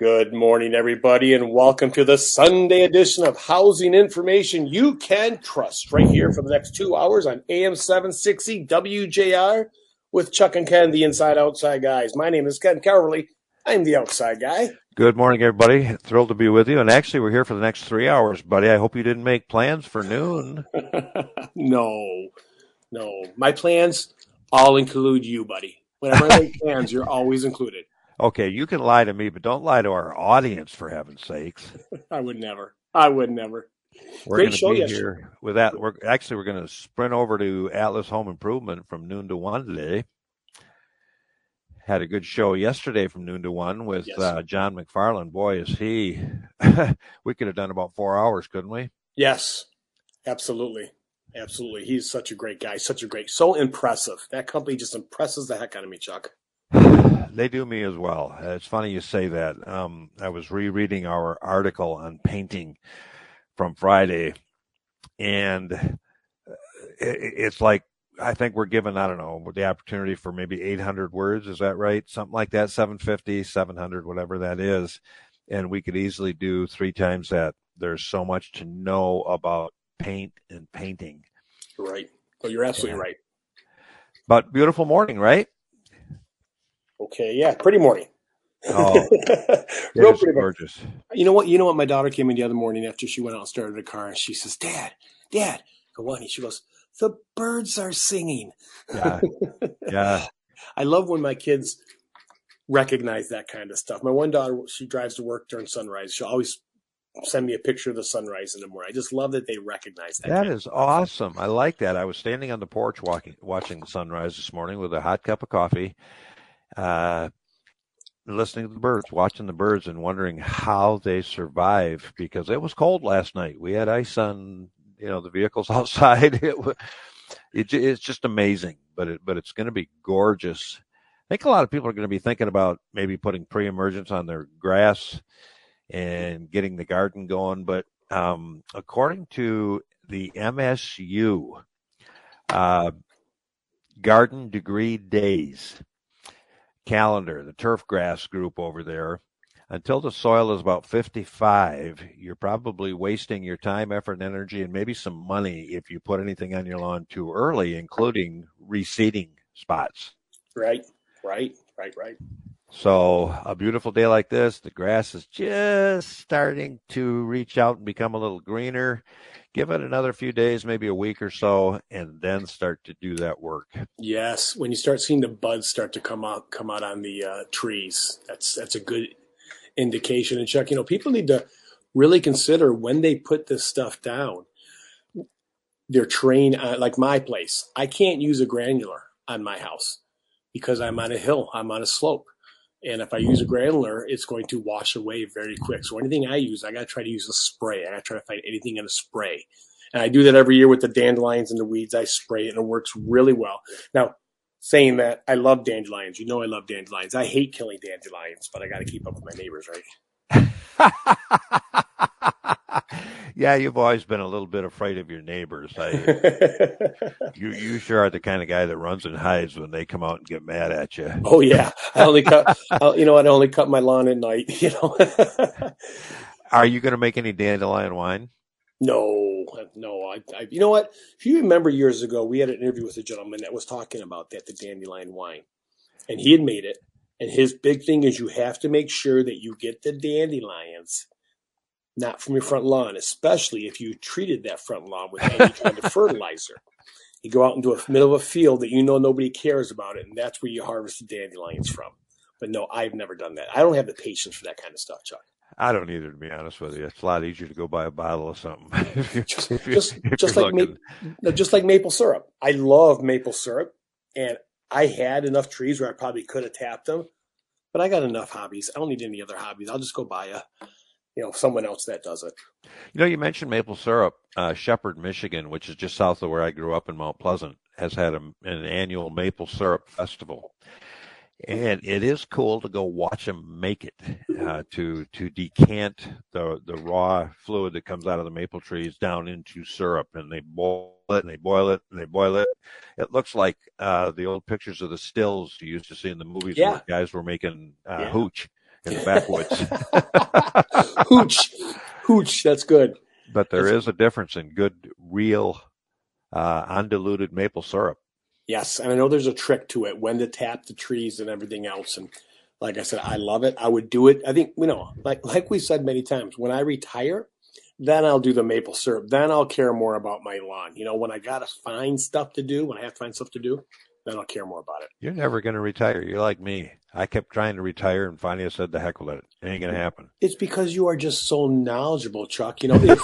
Good morning, everybody, and welcome to the Sunday edition of Housing Information You Can Trust, right here for the next 2 hours on AM760 WJR with Chuck and Ken, the Inside Outside Guys. My name is Ken Coverly. I'm the Outside Guy. Good morning, everybody. Thrilled to be with you. And actually, we're here for the next 3 hours, buddy. I hope you didn't make plans for noon. No. My plans all include you, buddy. Whenever I make plans, you're always included. Okay, you can lie to me, but don't lie to our audience, for heaven's sakes. I would never. We're Great show be yesterday. Here with that. We're going to sprint over to Atlas Home Improvement from noon to one today. Had a good show yesterday from noon to one with John McFarlane. Boy, is he! We could have done about 4 hours, couldn't we? Yes, absolutely. He's such a great guy, so impressive. That company just impresses the heck out of me, Chuck. They do me as well. It's funny you say that. I was rereading our article on painting from Friday, and it's like I think we're given, I don't know, the opportunity for maybe 800 words. Is that right? Something like that, 750, 700, whatever that is. And we could easily do three times that. There's so much to know about paint and painting. Right. Oh, you're absolutely right. But beautiful morning, right? Okay, yeah, pretty morning. Oh, real pretty gorgeous. Morning. You know what? My daughter came in the other morning after she went out and started her car, and she says, "Dad, go on." She goes, "The birds are singing." Yeah. I love when my kids recognize that kind of stuff. My one daughter, she drives to work during sunrise. She'll always send me a picture of the sunrise in the morning. I just love that they recognize that. That is awesome. I like that. I was standing on the porch watching the sunrise this morning with a hot cup of coffee. Listening to the birds, watching the birds, and wondering how they survive, because it was cold last night. We had ice on, the vehicles outside. It's just amazing, but it's going to be gorgeous. I think a lot of people are going to be thinking about maybe putting pre-emergence on their grass and getting the garden going. But according to the MSU garden degree days calendar, the turf grass group over there, until the soil is about 55, you're probably wasting your time, effort, and energy, and maybe some money if you put anything on your lawn too early, including reseeding spots. Right. So a beautiful day like this, the grass is just starting to reach out and become a little greener. Give it another few days, maybe a week or so, and then start to do that work. Yes, when you start seeing the buds start to come out on the trees, that's a good indication. And Chuck, people need to really consider when they put this stuff down. They're trained, like my place. I can't use a granular on my house because I'm on a hill, I'm on a slope. And if I use a granular, it's going to wash away very quick. So anything I use, I got to try to use a spray. I got to try to find anything in a spray. And I do that every year with the dandelions and the weeds. I spray it, and it works really well. Now, saying that, I love dandelions. I love dandelions. I hate killing dandelions, but I got to keep up with my neighbors, right? Yeah, you've always been a little bit afraid of your neighbors. You sure are the kind of guy that runs and hides when they come out and get mad at you. Oh yeah, I only cut my lawn at night. Are you going to make any dandelion wine? No. I you know what? If you remember years ago, we had an interview with a gentleman that was talking about that, the dandelion wine, and he had made it. And his big thing is you have to make sure that you get the dandelions. Not from your front lawn, especially if you treated that front lawn with any kind of fertilizer. You go out into the middle of a field that nobody cares about it, and that's where you harvest the dandelions from. But no, I've never done that. I don't have the patience for that kind of stuff, Chuck. I don't either, to be honest with you. It's a lot easier to go buy a bottle of something. Just like maple syrup. I love maple syrup, and I had enough trees where I probably could have tapped them, but I got enough hobbies. I don't need any other hobbies. I'll just go buy someone else that does it. You mentioned maple syrup. Shepherd, Michigan, which is just south of where I grew up in Mount Pleasant, has had an annual maple syrup festival. And it is cool to go watch them make it, to decant the raw fluid that comes out of the maple trees down into syrup. And they boil it, and they boil it, and they boil it. It looks like the old pictures of the stills you used to see in the movies where guys were making hooch. in the backwoods. Hooch. Hooch. That's good. But there is a difference in good, real, undiluted maple syrup. Yes. And I know there's a trick to it, when to tap the trees and everything else. And like I said, I love it. I would do it. I think, you know, like we said many times, when I retire, then I'll do the maple syrup. Then I'll care more about my lawn. You know, when I got to find stuff to do, when I have to find stuff to do, then I'll care more about it. You're never going to retire. You're like me. I kept trying to retire, and finally I said, the heck with it. It ain't going to happen. It's because you are just so knowledgeable, Chuck. You know,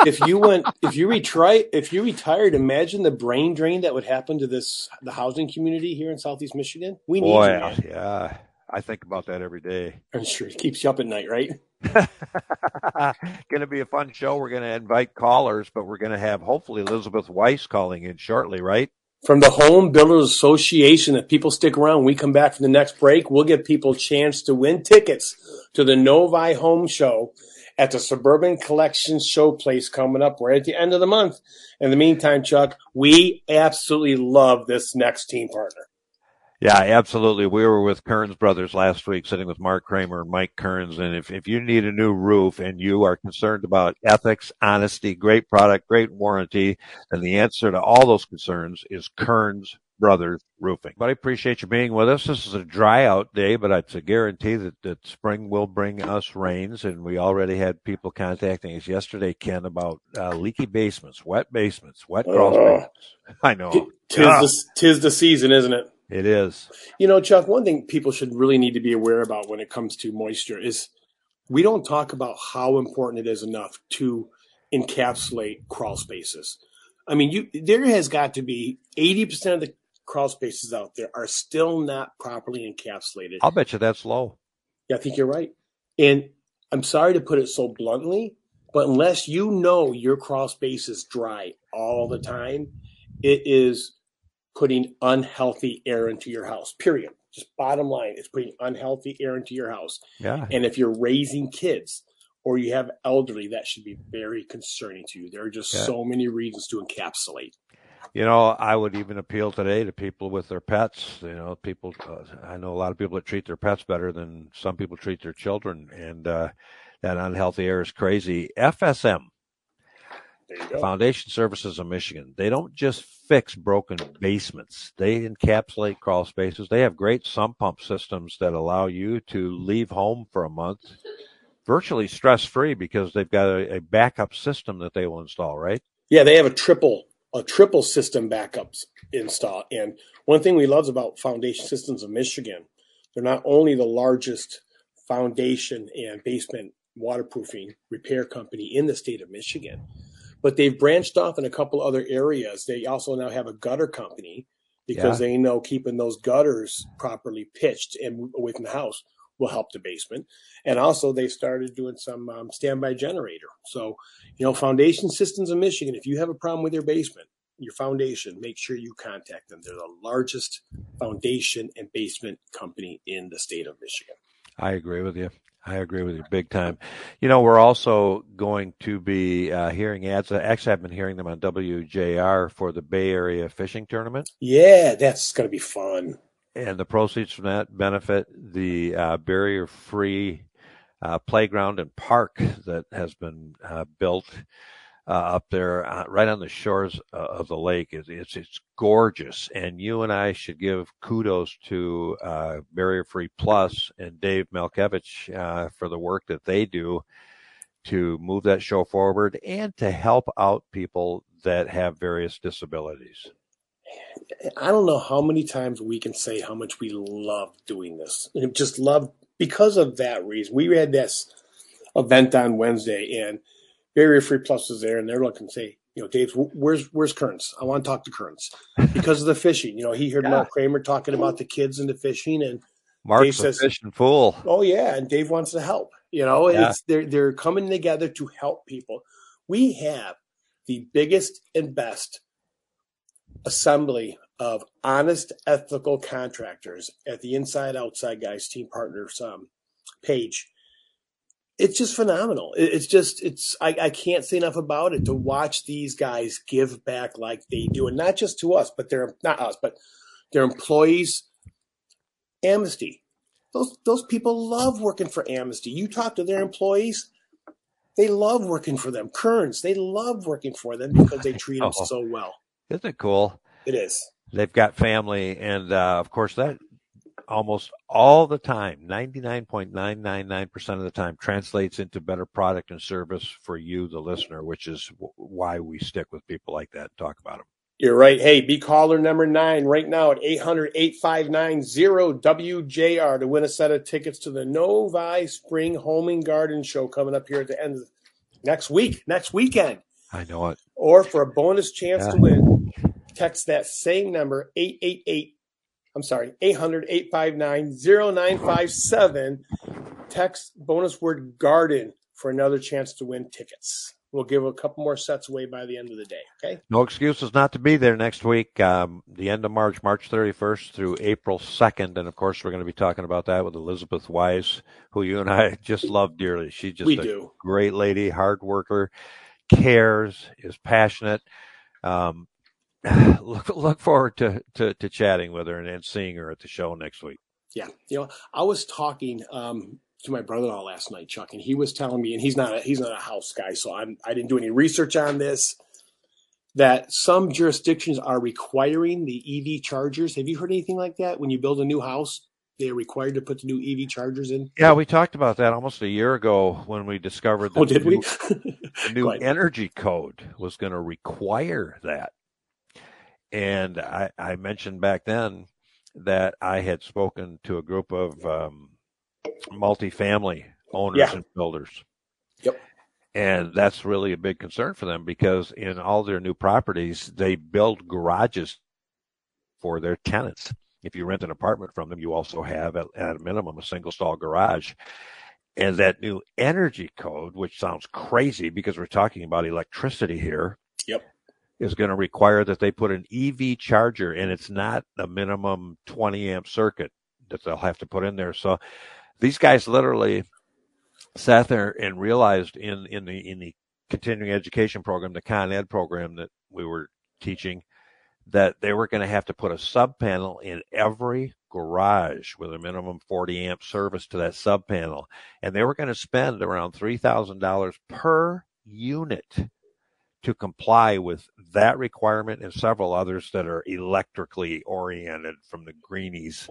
if you retired, imagine the brain drain that would happen to the housing community here in Southeast Michigan. We need you, man. Yeah. I think about that every day. I'm sure it keeps you up at night, right? Going to be a fun show. We're going to invite callers, but we're going to have hopefully Elizabeth Weiss calling in shortly, right? From the Home Builders Association. If people stick around, when we come back from the next break, we'll give people a chance to win tickets to the Novi Home Show at the Suburban Collection Showplace coming up right at the end of the month. In the meantime, Chuck, we absolutely love this next team partner. Yeah, absolutely. We were with Kearns Brothers last week, sitting with Mark Kramer and Mike Kearns. And if you need a new roof and you are concerned about ethics, honesty, great product, great warranty, then the answer to all those concerns is Kearns Brothers Roofing. But I appreciate you being with us. This is a dry out day, but it's a guarantee that spring will bring us rains. And we already had people contacting us yesterday, Ken, about leaky basements, wet crawl spaces. I know. Tis the season, isn't it? It is. You know, Chuck, one thing people should really need to be aware about when it comes to moisture is we don't talk about how important it is enough to encapsulate crawl spaces. I mean, there has got to be 80% of the crawl spaces out there are still not properly encapsulated. I'll bet you that's low. Yeah, I think you're right. And I'm sorry to put it so bluntly, but unless you know your crawl space is dry all the time, it is putting unhealthy air into your house, period. Just bottom line, it's putting unhealthy air into your house. Yeah. And if you're raising kids or you have elderly, that should be very concerning to you. There are just so many reasons to encapsulate. You know, I would even appeal today to people with their pets. You know, I know a lot of people that treat their pets better than some people treat their children. And that unhealthy air is crazy. FSM. Foundation Services of Michigan. They don't just fix broken basements. They encapsulate crawl spaces. They have great sump pump systems that allow you to leave home for a month virtually stress-free because they've got a backup system that they will install, right? Yeah, they have a triple system backups install. And one thing we love about Foundation Systems of Michigan, they're not only the largest foundation and basement waterproofing repair company in the state of Michigan, but they've branched off in a couple other areas. They also now have a gutter company because they know keeping those gutters properly pitched and away from the house will help the basement. And also they've started doing some standby generator. So, you know, Foundation Systems of Michigan, if you have a problem with your basement, your foundation, make sure you contact them. They're the largest foundation and basement company in the state of Michigan. I agree with you big time. You know, we're also going to be hearing ads. Actually, I've been hearing them on WJR for the Bay Area fishing tournament. Yeah, that's going to be fun. And the proceeds from that benefit the Barrier Free playground and park that has been built up there right on the shores of the lake. It's gorgeous. And you and I should give kudos to Barrier Free Plus and Dave Melkevich for the work that they do to move that show forward and to help out people that have various disabilities. I don't know how many times we can say how much we love doing this. Just love because of that reason. We had this event on Wednesday and Barrier Free Plus is there, and they're looking, say, you know, Dave, where's Kearns? I want to talk to Kearns because of the fishing. You know, he heard Mark Kramer talking about the kids and the fishing, and Mark's a fishing fool. Oh yeah, and Dave wants to help. You know, it's they're coming together to help people. We have the biggest and best assembly of honest, ethical contractors at the Inside Outside Guys Team Partners page. It's just phenomenal. I can't say enough about it to watch these guys give back like they do. And not just to us, but they're not us, but their employees. Amnesty. Those people love working for Amnesty. You talk to their employees, they love working for them. Kearns, they love working for them because they treat them so well. Isn't it cool? It is. They've got family, and of course that almost all the time, 99.999% of the time, translates into better product and service for you, the listener, which is why we stick with people like that and talk about them. You're right. Hey, be caller number 9 right now at 800-8590-WJR to win a set of tickets to the Novi Spring Home and Garden Show coming up here at the end of next weekend. I know it. Or for a bonus chance to win, text that same number, 800-859-0957. Text bonus word garden for another chance to win tickets. We'll give a couple more sets away by the end of the day, okay? No excuses not to be there next week, the end of March, March 31st through April 2nd. And, of course, we're going to be talking about that with Elizabeth Weiss, who you and I just love dearly. She's just great lady, hard worker, cares, is passionate. Look forward to chatting with her and seeing her at the show next week. Yeah. You know, I was talking to my brother-in-law last night, Chuck, and he was telling me, and he's not a house guy, so I didn't do any research on this, that some jurisdictions are requiring the EV chargers. Have you heard anything like that? When you build a new house, they're required to put the new EV chargers in? Yeah, we talked about that almost a year ago when we discovered that the new energy code was going to require that. And I mentioned back then that I had spoken to a group of multifamily owners and builders. Yep. And that's really a big concern for them because in all their new properties, they build garages for their tenants. If you rent an apartment from them, you also have at a minimum a single stall garage. And that new energy code, which sounds crazy because we're talking about electricity here, is going to require that they put an EV charger, and it's not a minimum 20 amp circuit that they'll have to put in there. So these guys literally sat there and realized in the continuing education program, the Con Ed program that we were teaching, that they were going to have to put a sub panel in every garage with a minimum 40 amp service to that sub panel. And they were going to spend around $3,000 per unit to comply with that requirement and several others that are electrically oriented from the greenies.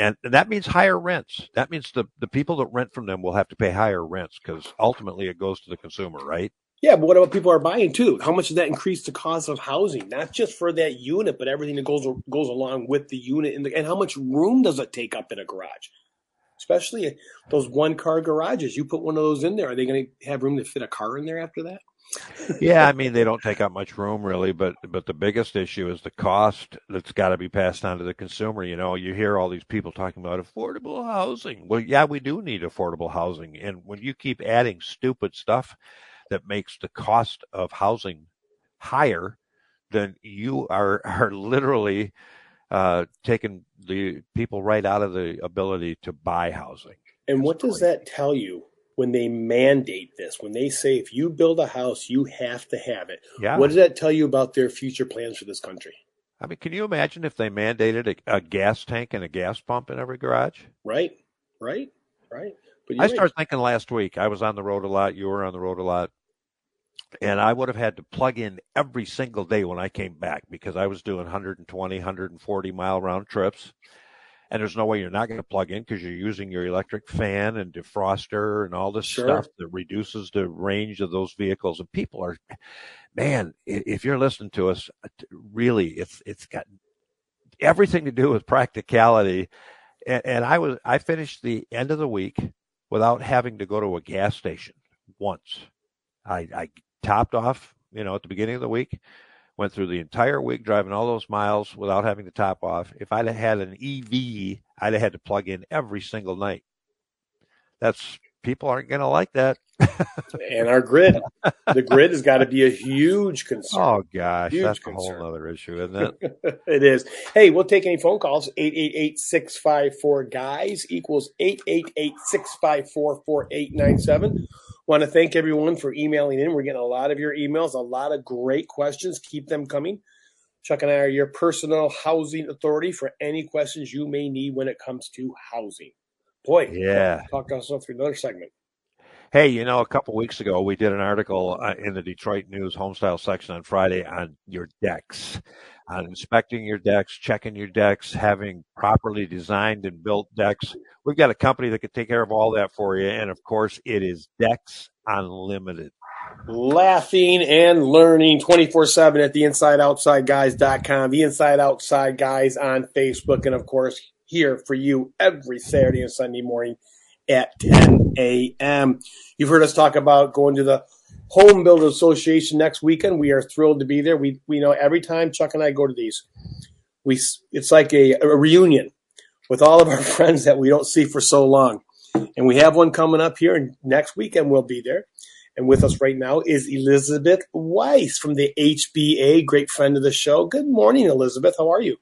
And that means higher rents. That means the people that rent from them will have to pay higher rents because ultimately it goes to the consumer, right? Yeah, but what about people are buying too? How much does that increase the cost of housing? Not just for that unit, but everything that goes along with the unit. And how much room does it take up in a garage? Especially those one-car garages. You put one of those in there, are they going to have room to fit a car in there after that? Yeah, I mean, they don't take up much room really, but the biggest issue is the cost that's got to be passed on to the consumer. You know, you hear all these people talking about affordable housing. Well, yeah, we do need affordable housing. And when you keep adding stupid stuff that makes the cost of housing higher, then you are literally taking the people right out of the ability to buy housing. And what does that tell you? When they mandate this, when they say, if you build a house, you have to have it. Yeah. What does that tell you about their future plans for this country? I mean, can you imagine if they mandated a gas tank and a gas pump in every garage? Right. But I started thinking last week, I was on the road a lot. You were on the road a lot. And I would have had to plug in every single day when I came back because I was doing 120, 140 mile round trips. And there's no way you're not going to plug in because you're using your electric fan and defroster and all this stuff that reduces the range of those vehicles. And people are, man, if you're listening to us, really, it's got everything to do with practicality. And I finished the end of the week without having to go to a gas station once. I topped off, at the beginning of the week. Went through the entire week driving all those miles without having to top off. If I'd have had an EV, I'd have had to plug in every single night. People aren't going to like that. And our grid. The grid has got to be a huge concern. Oh, gosh. That's a whole other issue, isn't it? It is. Hey, we'll take any phone calls. 888-654-GUYS equals 888-654-4897. Want to thank everyone for emailing in. We're getting a lot of your emails, a lot of great questions. Keep them coming. Chuck and I are your personal housing authority for any questions you may need when it comes to housing. boy, yeah, talk us up through another segment. Hey, you know, a couple weeks ago, we did an article in the Detroit News Homestyle section on Friday on your decks, on inspecting your decks, checking your decks, having properly designed and built decks. We've got a company that can take care of all that for you. And, of course, it is Decks Unlimited. Laughing and learning 24/7 at theinsideoutsideguys.com, The Inside Outside Guys on Facebook, and, of course, here for you every Saturday and Sunday morning at 10 a.m. You've heard us talk about going to the Home Builders Association next weekend. We are thrilled to be there. We know every time Chuck and I go to these, it's like a reunion with all of our friends that we don't see for so long. And we have one coming up here, and next weekend we'll be there. And with us right now is Elizabeth Weiss from the HBA, great friend of the show. Good morning, Elizabeth. How are you?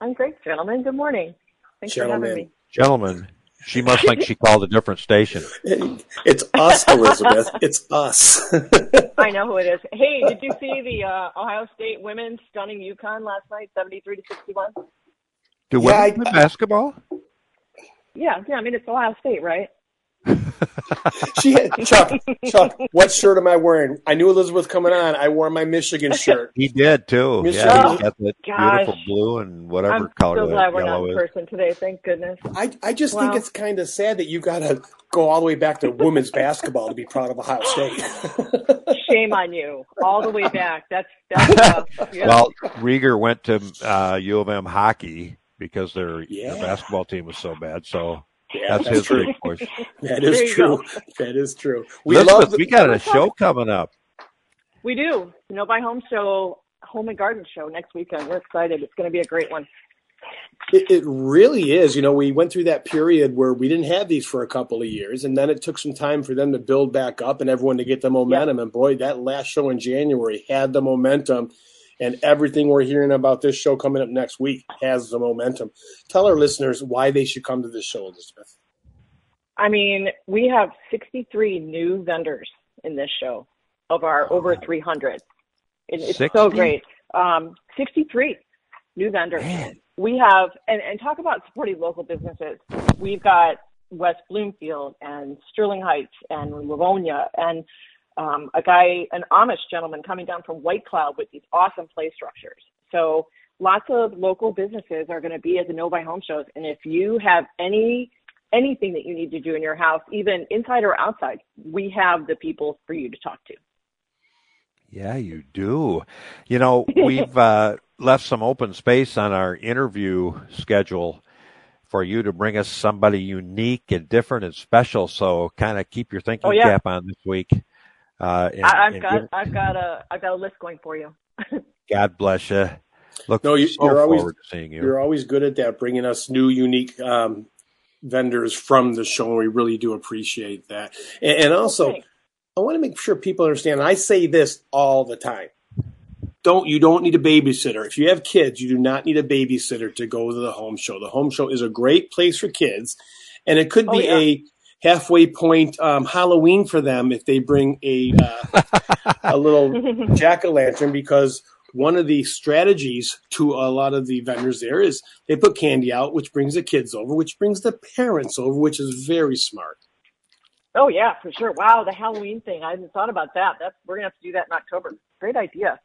I'm great, gentlemen. Good morning. Thanks for having me. Gentlemen. She must think she called a different station. It's us, Elizabeth. It's us. I know who it is. Hey, did you see the Ohio State women stunning UConn last night, 73-61? Do women play basketball? Yeah. I mean, it's Ohio State, right? Chuck, what shirt am I wearing? I knew Elizabeth coming on. I wore my Michigan shirt. He did, too. Michigan. Yeah, he's got that beautiful blue and whatever color. I'm so glad we're not in person today. Thank goodness. I just think it's kind of sad that you got to go all the way back to women's basketball to be proud of Ohio State. Shame on you. All the way back. That's tough. Yeah. Well, Rieger went to U of M hockey because their basketball team was so bad, so... Yeah, that's his big push. That is true. We got a show coming up. We do. Novi Home and Garden Show next weekend. We're excited. It's going to be a great one. It really is. You know, we went through that period where we didn't have these for a couple of years, and then it took some time for them to build back up and everyone to get the momentum. Yep. And boy, that last show in January had the momentum. And everything we're hearing about this show coming up next week has the momentum. Tell our listeners why they should come to this show, Elizabeth. I mean, we have 63 new vendors in this show of our over 300. It's so great. 63 new vendors. Man. We have, and talk about supporting local businesses. We've got West Bloomfield and Sterling Heights and Livonia and an Amish gentleman coming down from White Cloud with these awesome play structures. So lots of local businesses are going to be at the Novi Home Shows. And if you have anything that you need to do in your house, even inside or outside, we have the people for you to talk to. Yeah, you do. You know, we've left some open space on our interview schedule for you to bring us somebody unique and different and special. So kind of keep your thinking cap on this week. I've got a list going for you. God bless you. Forward to seeing you. You're always good at that, bringing us new, unique vendors from the show. We really do appreciate that. And also, I want to make sure people understand. I say this all the time. You don't need a babysitter. If you have kids, you do not need a babysitter to go to the home show. The home show is a great place for kids, and it could be a halfway point Halloween for them if they bring a little jack-o'-lantern, because one of the strategies to a lot of the vendors there is they put candy out, which brings the kids over, which brings the parents over, which is very smart. Oh, yeah, for sure. Wow, the Halloween thing. I hadn't thought about that. We're going to have to do that in October. Great idea.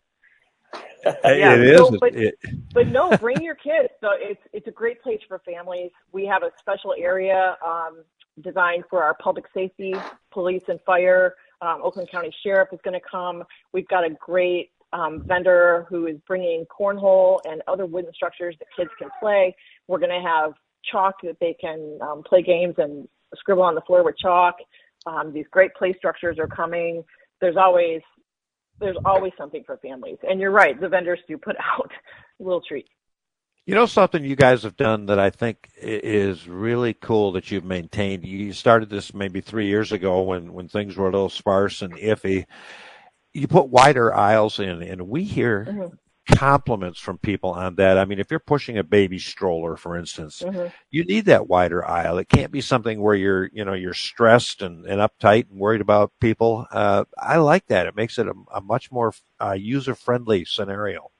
Yeah, it is. No, but bring your kids. So it's a great place for families. We have a special area designed for our public safety, police and fire. Oakland County Sheriff is going to come. We've got a great vendor who is bringing cornhole and other wooden structures that kids can play. We're going to have chalk that they can play games and scribble on the floor with chalk. These great play structures are coming. There's always something for families. And you're right, the vendors do put out little treats. You know, something you guys have done that I think is really cool that you've maintained. You started this maybe 3 years ago when things were a little sparse and iffy. You put wider aisles in, and we hear compliments from people on that. I mean, if you're pushing a baby stroller, for instance, you need that wider aisle. It can't be something where you're stressed and uptight and worried about people. I like that. It makes it a much more user-friendly scenario.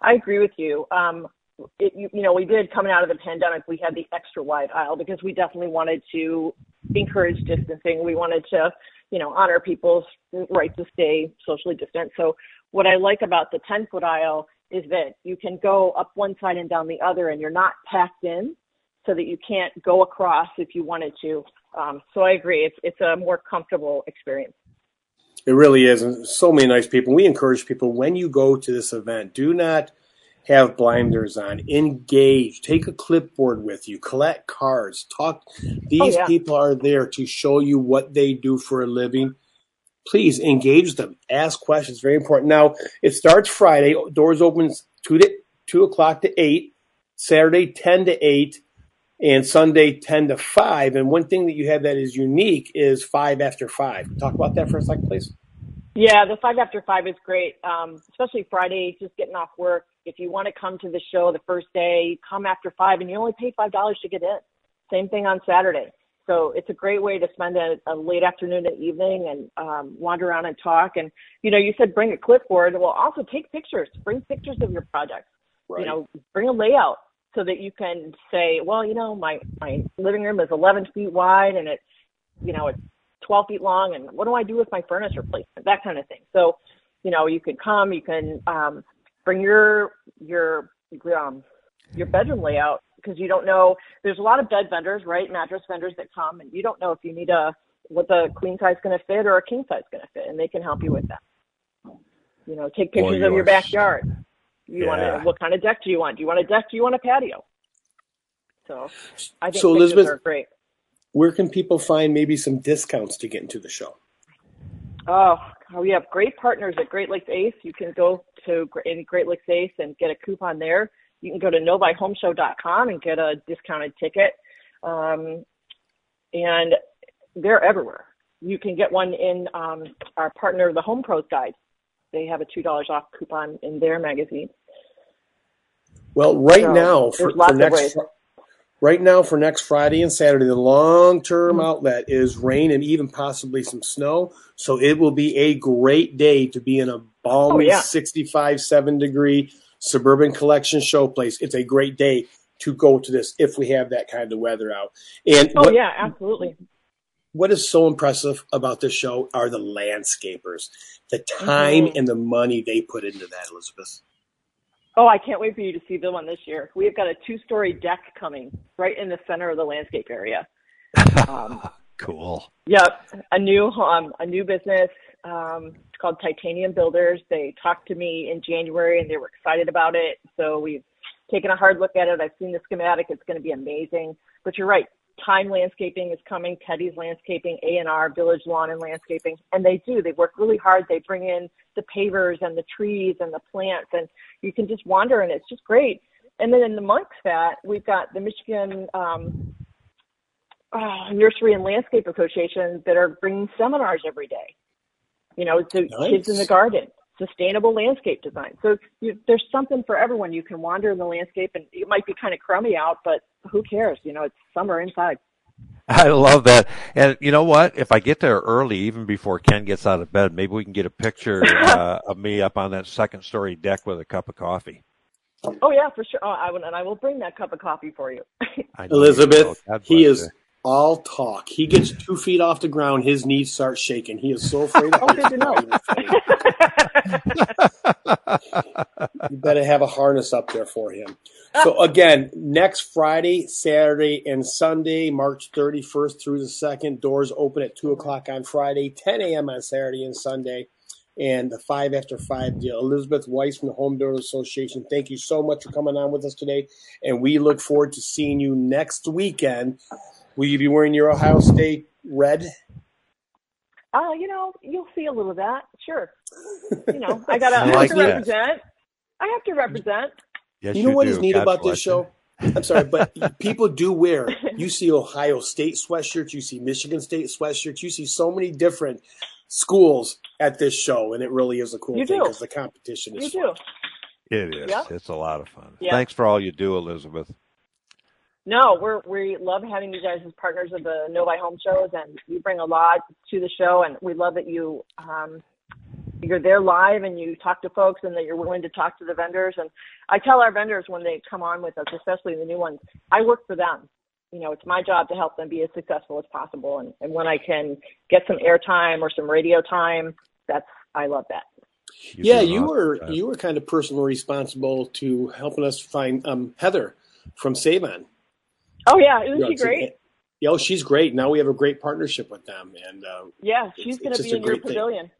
I agree with you. we did coming out of the pandemic, we had the extra wide aisle because we definitely wanted to encourage distancing. We wanted to, honor people's right to stay socially distant. So what I like about the 10-foot aisle is that you can go up one side and down the other, and you're not packed in so that you can't go across if you wanted to. So I agree. It's a more comfortable experience. It really is. And so many nice people. We encourage people, when you go to this event, do not have blinders on. Engage. Take a clipboard with you. Collect cards. Talk. These people are there to show you what they do for a living. Please engage them. Ask questions. Very important. Now, it starts Friday. Doors open 2 o'clock to 8. Saturday, 10 to 8. And Sunday, 10 to 5. And one thing that you have that is unique is 5 after 5. Talk about that for a second, please. Yeah, the 5 after 5 is great, especially Friday, just getting off work. If you want to come to the show the first day, come after 5, and you only pay $5 to get in. Same thing on Saturday. So it's a great way to spend a late afternoon and evening and wander around and talk. And, you said bring a clipboard. Well, also take pictures. Bring pictures of your project. Right. Bring a layout, so that you can say, well, my living room is 11 feet wide and it's, it's 12 feet long, and what do I do with my furnace replacement, that kind of thing. So, you could come, you can bring your bedroom layout, because you don't know, there's a lot of bed vendors, right, mattress vendors that come, and you don't know if you need what the queen size is going to fit or a king size is going to fit, and they can help you with that. Take pictures of your backyard. What kind of deck do you want? Do you want a deck? Do you want a patio? So I think Elizabeth, are great. Where can people find maybe some discounts to get into the show? Oh, we have great partners at Great Lakes Ace. You can go to Great Lakes Ace and get a coupon there. You can go to novihomeshow.com and get a discounted ticket. And they're everywhere. You can get one in our partner, the Home Pros Guide. They have a $2 off coupon in their magazine. Well, right now for next Friday and Saturday, the long-term outlet is rain and even possibly some snow. So it will be a great day to be in a balmy 65-7 degree Suburban Collection Showplace. It's a great day to go to this if we have that kind of weather out. And absolutely. What is so impressive about this show are the landscapers, the time and the money they put into that, Elizabeth. Oh, I can't wait for you to see them on this year. We've got a 2-story deck coming right in the center of the landscape area. Cool. Yep. A new business called Titanium Builders. They talked to me in January, and they were excited about it. So we've taken a hard look at it. I've seen the schematic. It's going to be amazing. But you're right. Time Landscaping is coming, Teddy's Landscaping, A&R, Village Lawn and Landscaping, and they work really hard. They bring in the pavers and the trees and the plants, and you can just wander, and it's just great. And then amongst that, we've got the Michigan Nursery and Landscape Association that are bringing seminars every day, to kids in the garden, sustainable landscape design. So there's something for everyone. You can wander in the landscape, and it might be kind of crummy out, but who cares? It's summer inside. I love that. And you know what? If I get there early, even before Ken gets out of bed, maybe we can get a picture of me up on that 2nd story deck with a cup of coffee. Oh, yeah, for sure. Oh, I will bring that cup of coffee for you. Elizabeth, he is all talk. He gets 2 feet off the ground, his knees start shaking. He is so afraid of You better have a harness up there for him. So again, next Friday, Saturday, and Sunday, March 31st through the 2nd. Doors open at 2 o'clock on Friday, 10 a.m. on Saturday and Sunday, and the 5 after 5 deal. Elizabeth Weiss from the Home Builders Association, thank you so much for coming on with us today, and we look forward to seeing you next weekend. Will you be wearing your Ohio State red? You'll see a little of that. Sure. I have to represent. Yes, you know what is neat about this show? I'm sorry, but people do wear. You see Ohio State sweatshirts. You see Michigan State sweatshirts. You see so many different schools at this show, and it really is a cool thing because the competition is fun. It is. Yeah. It's a lot of fun. Yeah. Thanks for all you do, Elizabeth. No, we love having you guys as partners of the Novi Home Shows, and you bring a lot to the show, and we love that you you're there live and you talk to folks and that you're willing to talk to the vendors. And I tell our vendors when they come on with us, especially the new ones, I work for them. You know, it's my job to help them be as successful as possible. And when I can get some airtime or some radio time, I love that. You were kind of personally responsible to helping us find Heather from Save On. Oh, yeah. Isn't she great? Yeah, she's great. Now we have a great partnership with them. And she's going to be in your pavilion. Thing.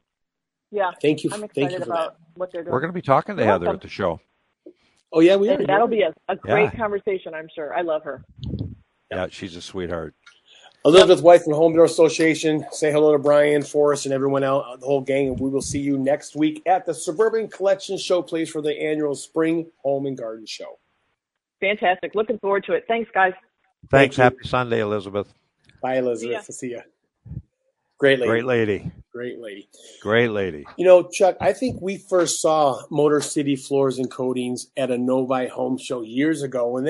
Yeah. Thank you. I'm excited about what they're doing. We're going to be talking to Heather at the show. Oh, yeah, we are. That'll be a great conversation, I'm sure. I love her. Yeah, she's a sweetheart. Elizabeth Weiss from Home Builders Association. Say hello to Brian, Forrest, and everyone else, the whole gang. And we will see you next week at the Suburban Collection Showplace for the annual Spring Home and Garden Show. Fantastic. Looking forward to it. Thanks, guys. Thanks. Happy Sunday, Elizabeth. Bye, Elizabeth. See ya. Great lady. You know, Chuck, I think we first saw Motor City Floors and Coatings at a Novi Home Show years ago. When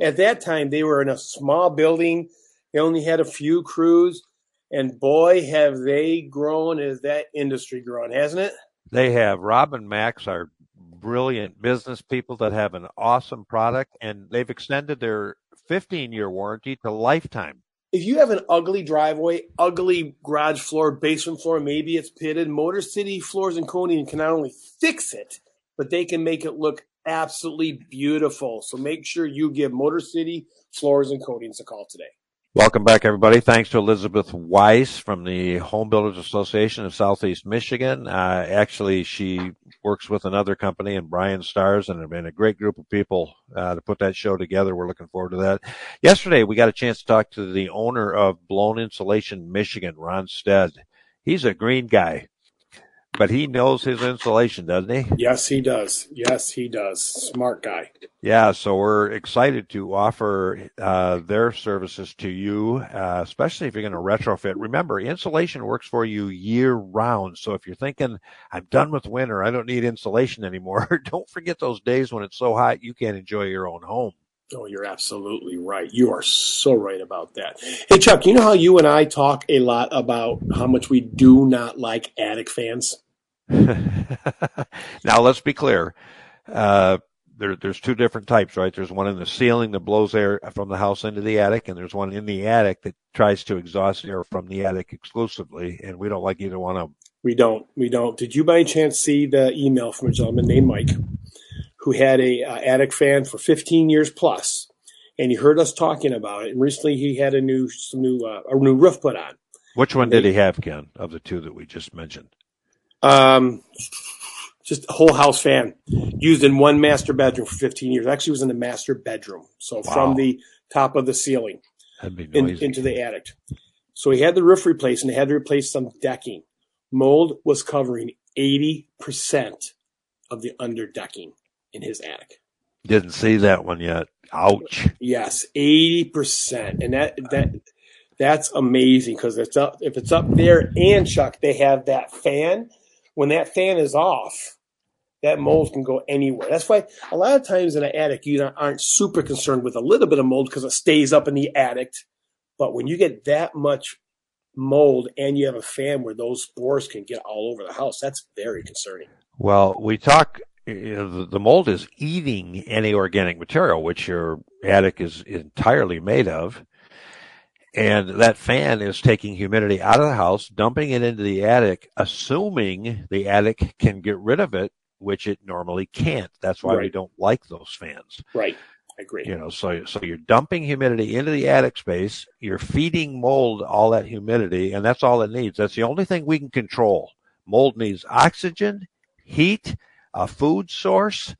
at that time, they were in a small building. They only had a few crews. And boy, have they grown. Is that industry grown, hasn't it? They have. Rob and Max are brilliant business people that have an awesome product. And they've extended their 15-year warranty to lifetime. If you have an ugly driveway, ugly garage floor, basement floor, maybe it's pitted, Motor City Floors and Coatings can not only fix it, but they can make it look absolutely beautiful. So make sure you give Motor City Floors and Coatings a call today. Welcome back, everybody. Thanks to Elizabeth Weiss from the Home Builders Association of Southeast Michigan. Actually, she works with another company and Brian Stars, and have been a great group of people to put that show together. We're looking forward to that. Yesterday, we got a chance to talk to the owner of Blown Insulation Michigan, Ron Stead. He's a green guy, but he knows his insulation, doesn't he? Yes, he does. Smart guy. Yeah, so we're excited to offer their services to you, especially if you're going to retrofit. Remember, insulation works for you year-round. So if you're thinking, I'm done with winter, I don't need insulation anymore, don't forget those days when it's so hot you can't enjoy your own home. Oh, you're absolutely right. You are so right about that. Hey, Chuck, you know how you and I talk a lot about how much we do not like attic fans? Now, let's be clear. There's two different types, right? There's one in the ceiling that blows air from the house into the attic, and there's one in the attic that tries to exhaust air from the attic exclusively, and we don't like either one of them. We don't. Did you by any chance see the email from a gentleman named Mike, who had a attic fan for 15 years plus, and he heard us talking about it. And recently, he had a new roof put on. Which one did he have, Ken, of the two that we just mentioned? Just a whole house fan used in one master bedroom for 15 years. Actually, it was in the master bedroom, From the top of the ceiling into the attic. So he had the roof replaced, and they had to replace some decking. Mold was covering 80% of the underdecking in his attic. Didn't see that one yet. Ouch. Yes, 80%. And that's amazing, because if it's up there, and Chuck, they have that fan. When that fan is off, that mold can go anywhere. That's why a lot of times in an attic, you aren't super concerned with a little bit of mold because it stays up in the attic. But when you get that much mold and you have a fan where those spores can get all over the house, that's very concerning. Well, we talk... You know, the mold is eating any organic material, which your attic is entirely made of. And that fan is taking humidity out of the house, dumping it into the attic, assuming the attic can get rid of it, which it normally can't. That's why we don't like those fans. Right. I agree. You know, so you're dumping humidity into the attic space. You're feeding mold all that humidity, and that's all it needs. That's the only thing we can control. Mold needs oxygen, heat, a food source,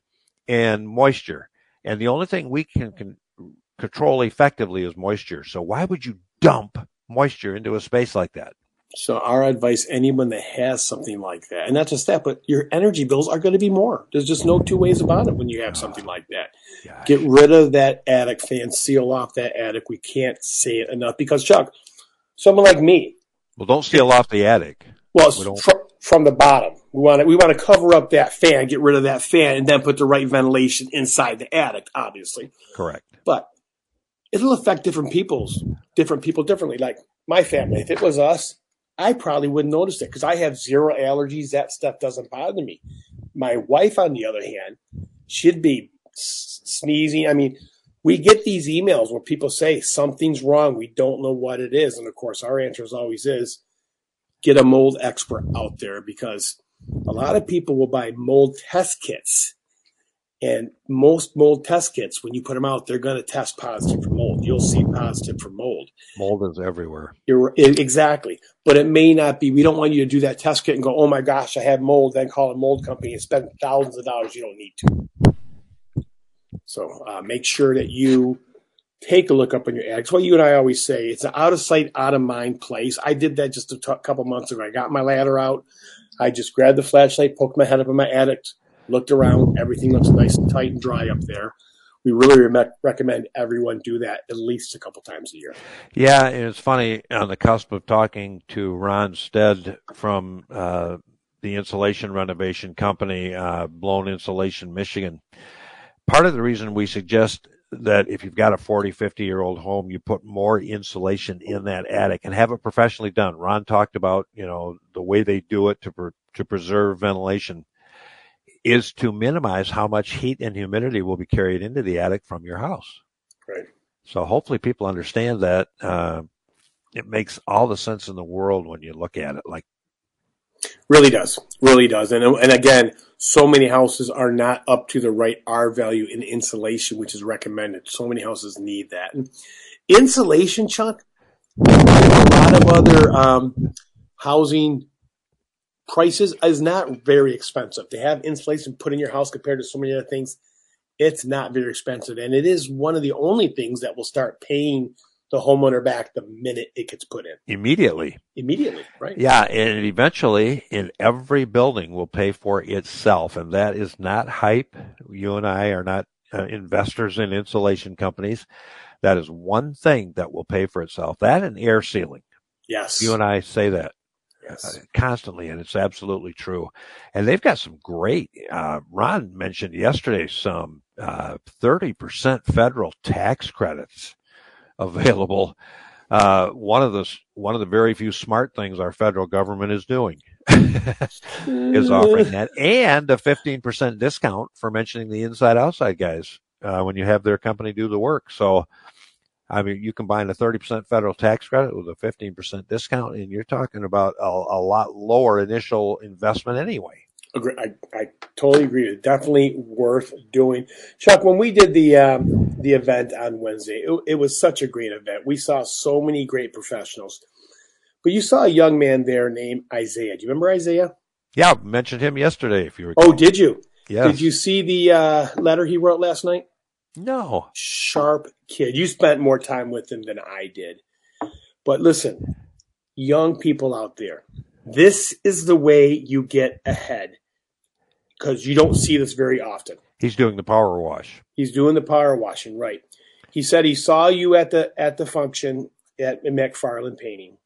and moisture. And the only thing we can control effectively is moisture. So why would you dump moisture into a space like that? So our advice, anyone that has something like that, and not just that, but your energy bills are going to be more. There's just no two ways about it when you have something like that. Gosh. Get rid of that attic fan, seal off that attic. We can't say it enough because, Chuck, someone like me. Well, don't seal off the attic. Well, from the bottom. We want to cover up that fan, get rid of that fan, and then put the right ventilation inside the attic, obviously. Correct. But it'll affect different people differently. Like my family, if it was us, I probably wouldn't notice it because I have zero allergies. That stuff doesn't bother me. My wife, on the other hand, she'd be sneezing. I mean, we get these emails where people say something's wrong. We don't know what it is. And, of course, our answer is always is get a mold expert out there, because a lot of people will buy mold test kits. And most mold test kits, when you put them out, they're going to test positive for mold. You'll see positive for mold. Mold is everywhere. Exactly. But it may not be. We don't want you to do that test kit and go, oh, my gosh, I have mold, then call a mold company and spend thousands of dollars. You don't need to. So make sure that you take a look up on your ad. It's what you and I always say. It's an out of sight, out of mind place. I did that just a couple months ago. I got my ladder out. I just grabbed the flashlight, poked my head up in my attic, looked around. Everything looks nice and tight and dry up there. We really recommend everyone do that at least a couple times a year. Yeah, and it's funny, on the cusp of talking to Ron Stead from the insulation renovation company, Blown Insulation Michigan. Part of the reason we suggest that if you've got a 40, 50-year-old home, you put more insulation in that attic and have it professionally done. Ron talked about, you know, the way they do it to preserve ventilation is to minimize how much heat and humidity will be carried into the attic from your house. Right. So hopefully people understand that. It makes all the sense in the world when you look at it. Like, really does. Really does. And again, so many houses are not up to the right R value in insulation, which is recommended. So many houses need that. And insulation, Chuck, a lot of other housing prices is not very expensive. To have insulation put in your house compared to so many other things, it's not very expensive. And it is one of the only things that will start paying the homeowner back the minute it gets put in. Immediately, right? Yeah, and eventually in every building will pay for itself. And that is not hype. You and I are not investors in insulation companies. That is one thing that will pay for itself. That and air sealing. Yes. You and I say that. Yes. Constantly, and it's absolutely true. And they've got some great, Ron mentioned yesterday, some 30% federal tax credits available. One of the very few smart things our federal government is doing is offering that, and a 15% discount for mentioning the Inside Outside Guys when you have their company do the work. So I mean, you combine a 30% federal tax credit with a 15% discount, and you're talking about a lot lower initial investment anyway. I totally agree. It's definitely worth doing. Chuck, when we did the event on Wednesday, it was such a great event. We saw so many great professionals. But you saw a young man there named Isaiah. Do you remember Isaiah? Yeah, I mentioned him yesterday, if you recall. Oh, did you? Yeah. Did you see the letter he wrote last night? No. Sharp kid. You spent more time with him than I did. But listen, young people out there, this is the way you get ahead, because you don't see this very often. He's doing the power wash. He's doing the power washing, right. He said he saw you at the function at McFarlane Painting.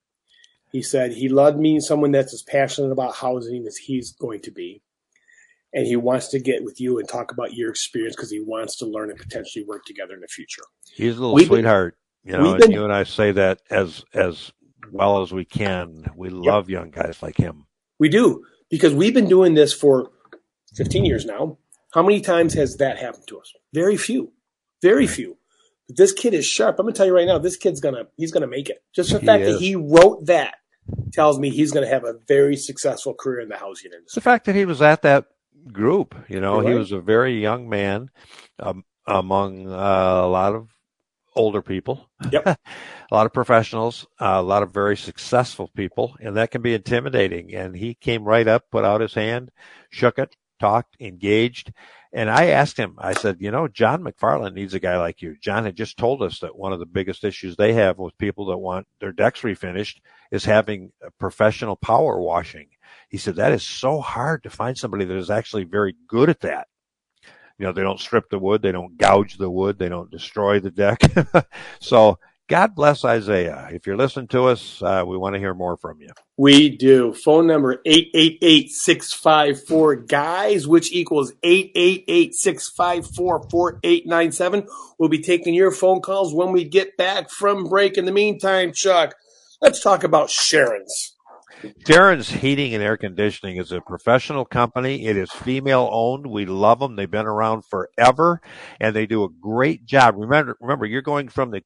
He said he loved meeting someone that's as passionate about housing as he's going to be. And he wants to get with you and talk about your experience because he wants to learn and potentially work together in the future. He's a little sweetheart. And you and I say that as well as we can. We love young guys like him. We do, because we've been doing this for 15 years now. How many times has that happened to us? Very few. Very few. But this kid is sharp. I'm going to tell you right now, this kid's he's going to make it. Just the fact that he wrote that tells me he's going to have a very successful career in the housing industry. The fact that he was at that group, He was a very young man among a lot of older people, a lot of professionals, a lot of very successful people, and that can be intimidating. And he came right up, put out his hand, shook it, talked, engaged. And I asked him, I said, John McFarlane needs a guy like you. John had just told us that one of the biggest issues they have with people that want their decks refinished is having a professional power washing. He said, that is so hard to find somebody that is actually very good at that. They don't strip the wood. They don't gouge the wood. They don't destroy the deck. So God bless Isaiah. If you're listening to us, we want to hear more from you. We do. Phone number 888-654-GUYS, which equals 888-654-4897. We'll be taking your phone calls when we get back from break. In the meantime, Chuck, let's talk about Sharon's. Darren's Heating and Air Conditioning is a professional company. It is female-owned. We love them. They've been around forever, and they do a great job. Remember, you're going from the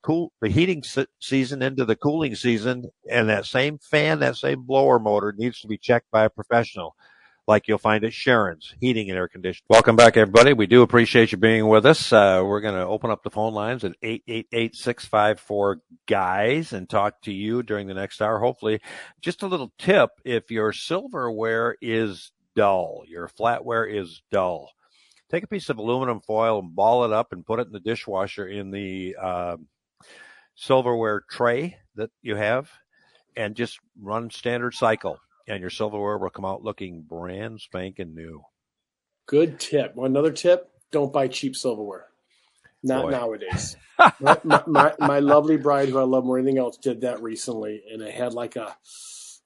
heating season into the cooling season, and that same fan, that same blower motor needs to be checked by a professional, like you'll find at Sharon's Heating and Air Conditioning. Welcome back, everybody. We do appreciate you being with us. We're going to open up the phone lines at 888-654-GUYS and talk to you during the next hour. Hopefully, just a little tip, if your silverware is dull, your flatware is dull, take a piece of aluminum foil and ball it up and put it in the dishwasher in the silverware tray that you have and just run standard cycle. And your silverware will come out looking brand spanking new. Good tip. Another tip, don't buy cheap silverware. Not nowadays. my lovely bride, who I love more than anything else, did that recently. And it had like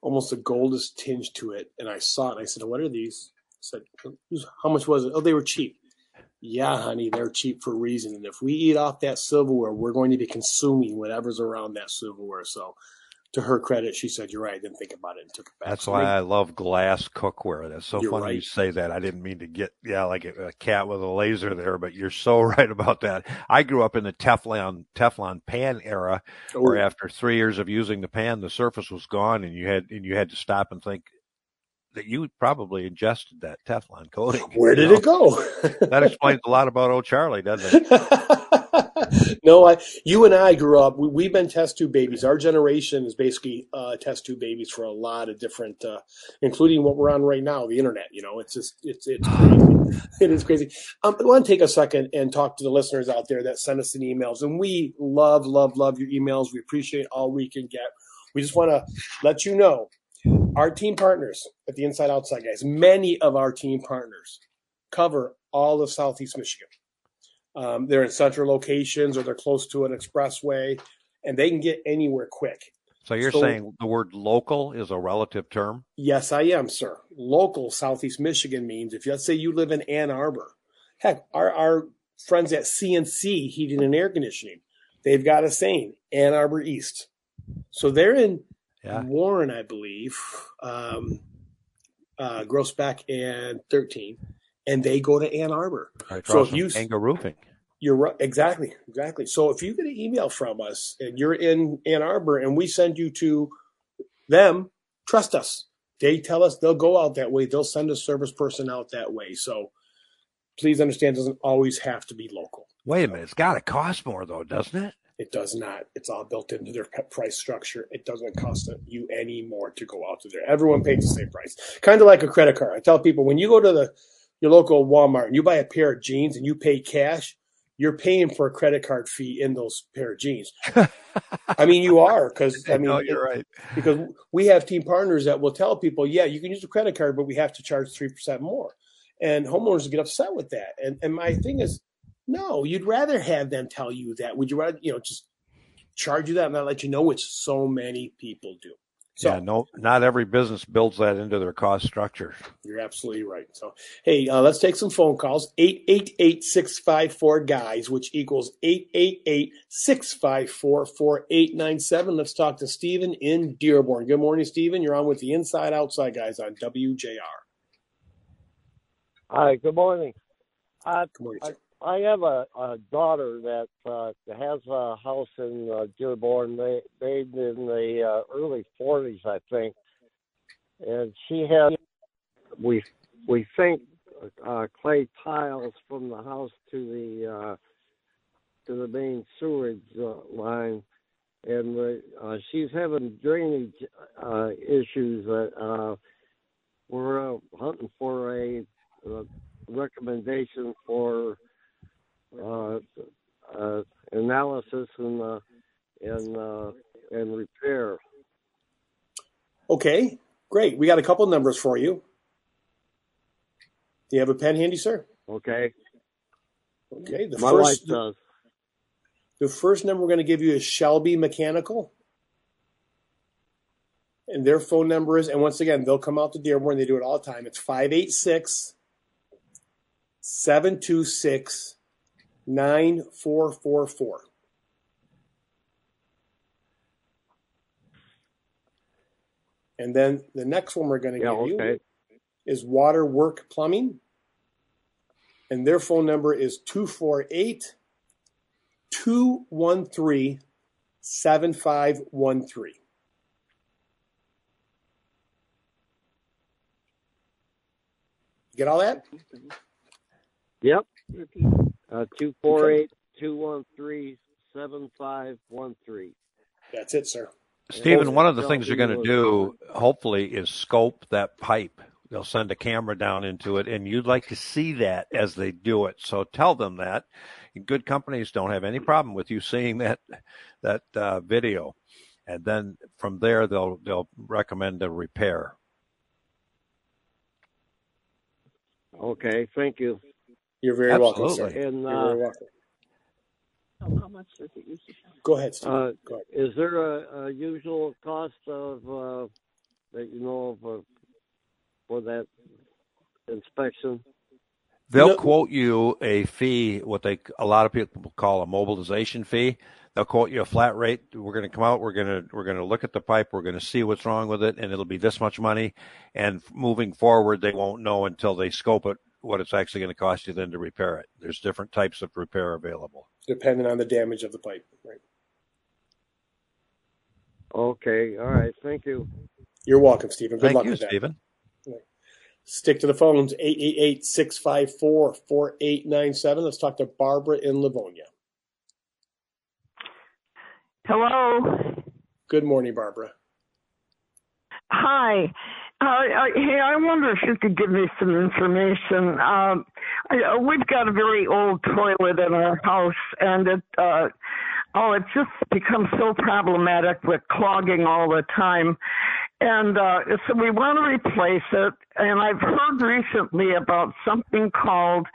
almost a goldish tinge to it. And I saw it and I said, what are these? I said, how much was it? Oh, they were cheap. Yeah, honey, they're cheap for a reason. And if we eat off that silverware, we're going to be consuming whatever's around that silverware. So, to her credit, she said, you're right, I didn't think about it and took it back. That's why I love glass cookware. That's so funny you say that. I didn't mean to get, like a cat with a laser there, but you're so right about that. I grew up in the Teflon pan era, where after 3 years of using the pan, the surface was gone, and you had to stop and think that you probably ingested that Teflon coating. Where did it go? That explains a lot about old Charlie, doesn't it? No, you and I grew up, we've been test tube babies. Our generation is basically test tube babies for a lot of different, including what we're on right now, the internet. It's just, it's crazy. It is crazy. I want to take a second and talk to the listeners out there that sent us in emails. And we love, love, love your emails. We appreciate all we can get. We just want to let you know, our team partners at the Inside Outside Guys, many of our team partners cover all of Southeast Michigan. They're in central locations or they're close to an expressway, and they can get anywhere quick. So you're saying the word local is a relative term? Yes, I am, sir. Local Southeast Michigan means if, let's say, you live in Ann Arbor. Heck, our friends at CNC Heating and Air Conditioning, they've got a saying, Ann Arbor East. So they're in Warren, I believe, Grossbeck and 13. And they go to Ann Arbor. Right, so if you Anchor Roofing, you're right, exactly. So if you get an email from us and you're in Ann Arbor and we send you to them, trust us. They tell us they'll go out that way. They'll send a service person out that way. So please understand, it doesn't always have to be local. Wait a minute, it's got to cost more though, doesn't it? It does not. It's all built into their price structure. It doesn't cost you any more to go out to there. Everyone pays the same price, kind of like a credit card. I tell people when you go to your local Walmart and you buy a pair of jeans and you pay cash, you're paying for a credit card fee in those pair of jeans. I mean, you are, you're right. Because we have team partners that will tell people, yeah, you can use a credit card, but we have to charge 3% more. And homeowners get upset with that. And my thing is, no, you'd rather have them tell you that. Would you rather, just charge you that and not let you know, which so many people do. So, not every business builds that into their cost structure. You're absolutely right. So, hey, let's take some phone calls. 888-654-GUYS, which equals 888-654-4897. Let's talk to Stephen in Dearborn. Good morning, Stephen. You're on with the Inside Outside Guys on WJR. Hi, good morning. Good morning, sir. I have a daughter that has a house in Dearborn. They made in the early 40s, I think, and she had we think clay tiles from the house to the main sewage line, and she's having drainage issues. We're hunting for a recommendation for analysis and repair. Okay, great. We got a couple numbers for you. Do you have a pen handy, sir? Okay. My wife does. The first number we're going to give you is Shelby Mechanical, and their phone number is. And once again, they'll come out to Dearborn. They do it all the time. It's 586-726-9444. And then the next one we're going to give you is Water Work Plumbing. And their phone number is 248-213-7513. Get all that? Yep. 248-213-7513. That's it, sir. Stephen, one of the things you're going to do, hopefully, is scope that pipe. They'll send a camera down into it, and you'd like to see that as they do it. So tell them that. Good companies don't have any problem with you seeing that video, and then from there they'll recommend a repair. Okay, thank you. You're very welcome, sir. And, you're very welcome. How much does it usually cost? Go ahead, Steve. Go ahead. Is there a usual cost of that you know of for that inspection? They'll quote you a fee, a lot of people call a mobilization fee. They'll quote you a flat rate. We're going to come out. We're going to look at the pipe. We're going to see what's wrong with it, and it'll be this much money. And moving forward, they won't know until they scope it what it's actually going to cost you then to repair it. There's different types of repair available, depending on the damage of the pipe. Right. Okay. All right. Thank you. You're welcome, Stephen. Good luck with that. Thank you, Stephen. Stick to the phones, 888-654-4897. Let's talk to Barbara in Livonia. Hello. Good morning, Barbara. Hi. Hey, I wonder if you could give me some information. We've got a very old toilet in our house, and it's just become so problematic with clogging all the time. And so we want to replace it. And I've heard recently about something called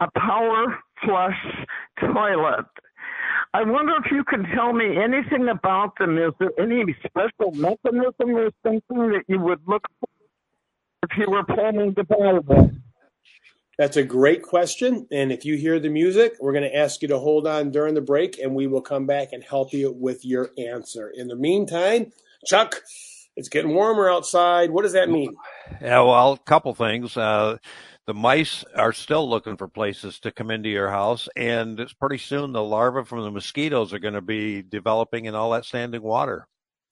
a power flush toilet. I wonder if you can tell me anything about them. Is there any special mechanism or something that you would look for if you were planning to buy them? That's a great question. And if you hear the music, we're going to ask you to hold on during the break, and we will come back and help you with your answer. In the meantime, Chuck, it's getting warmer outside. What does that mean? Yeah, well, a couple things. The mice are still looking for places to come into your house, and it's pretty soon the larvae from the mosquitoes are going to be developing in all that standing water.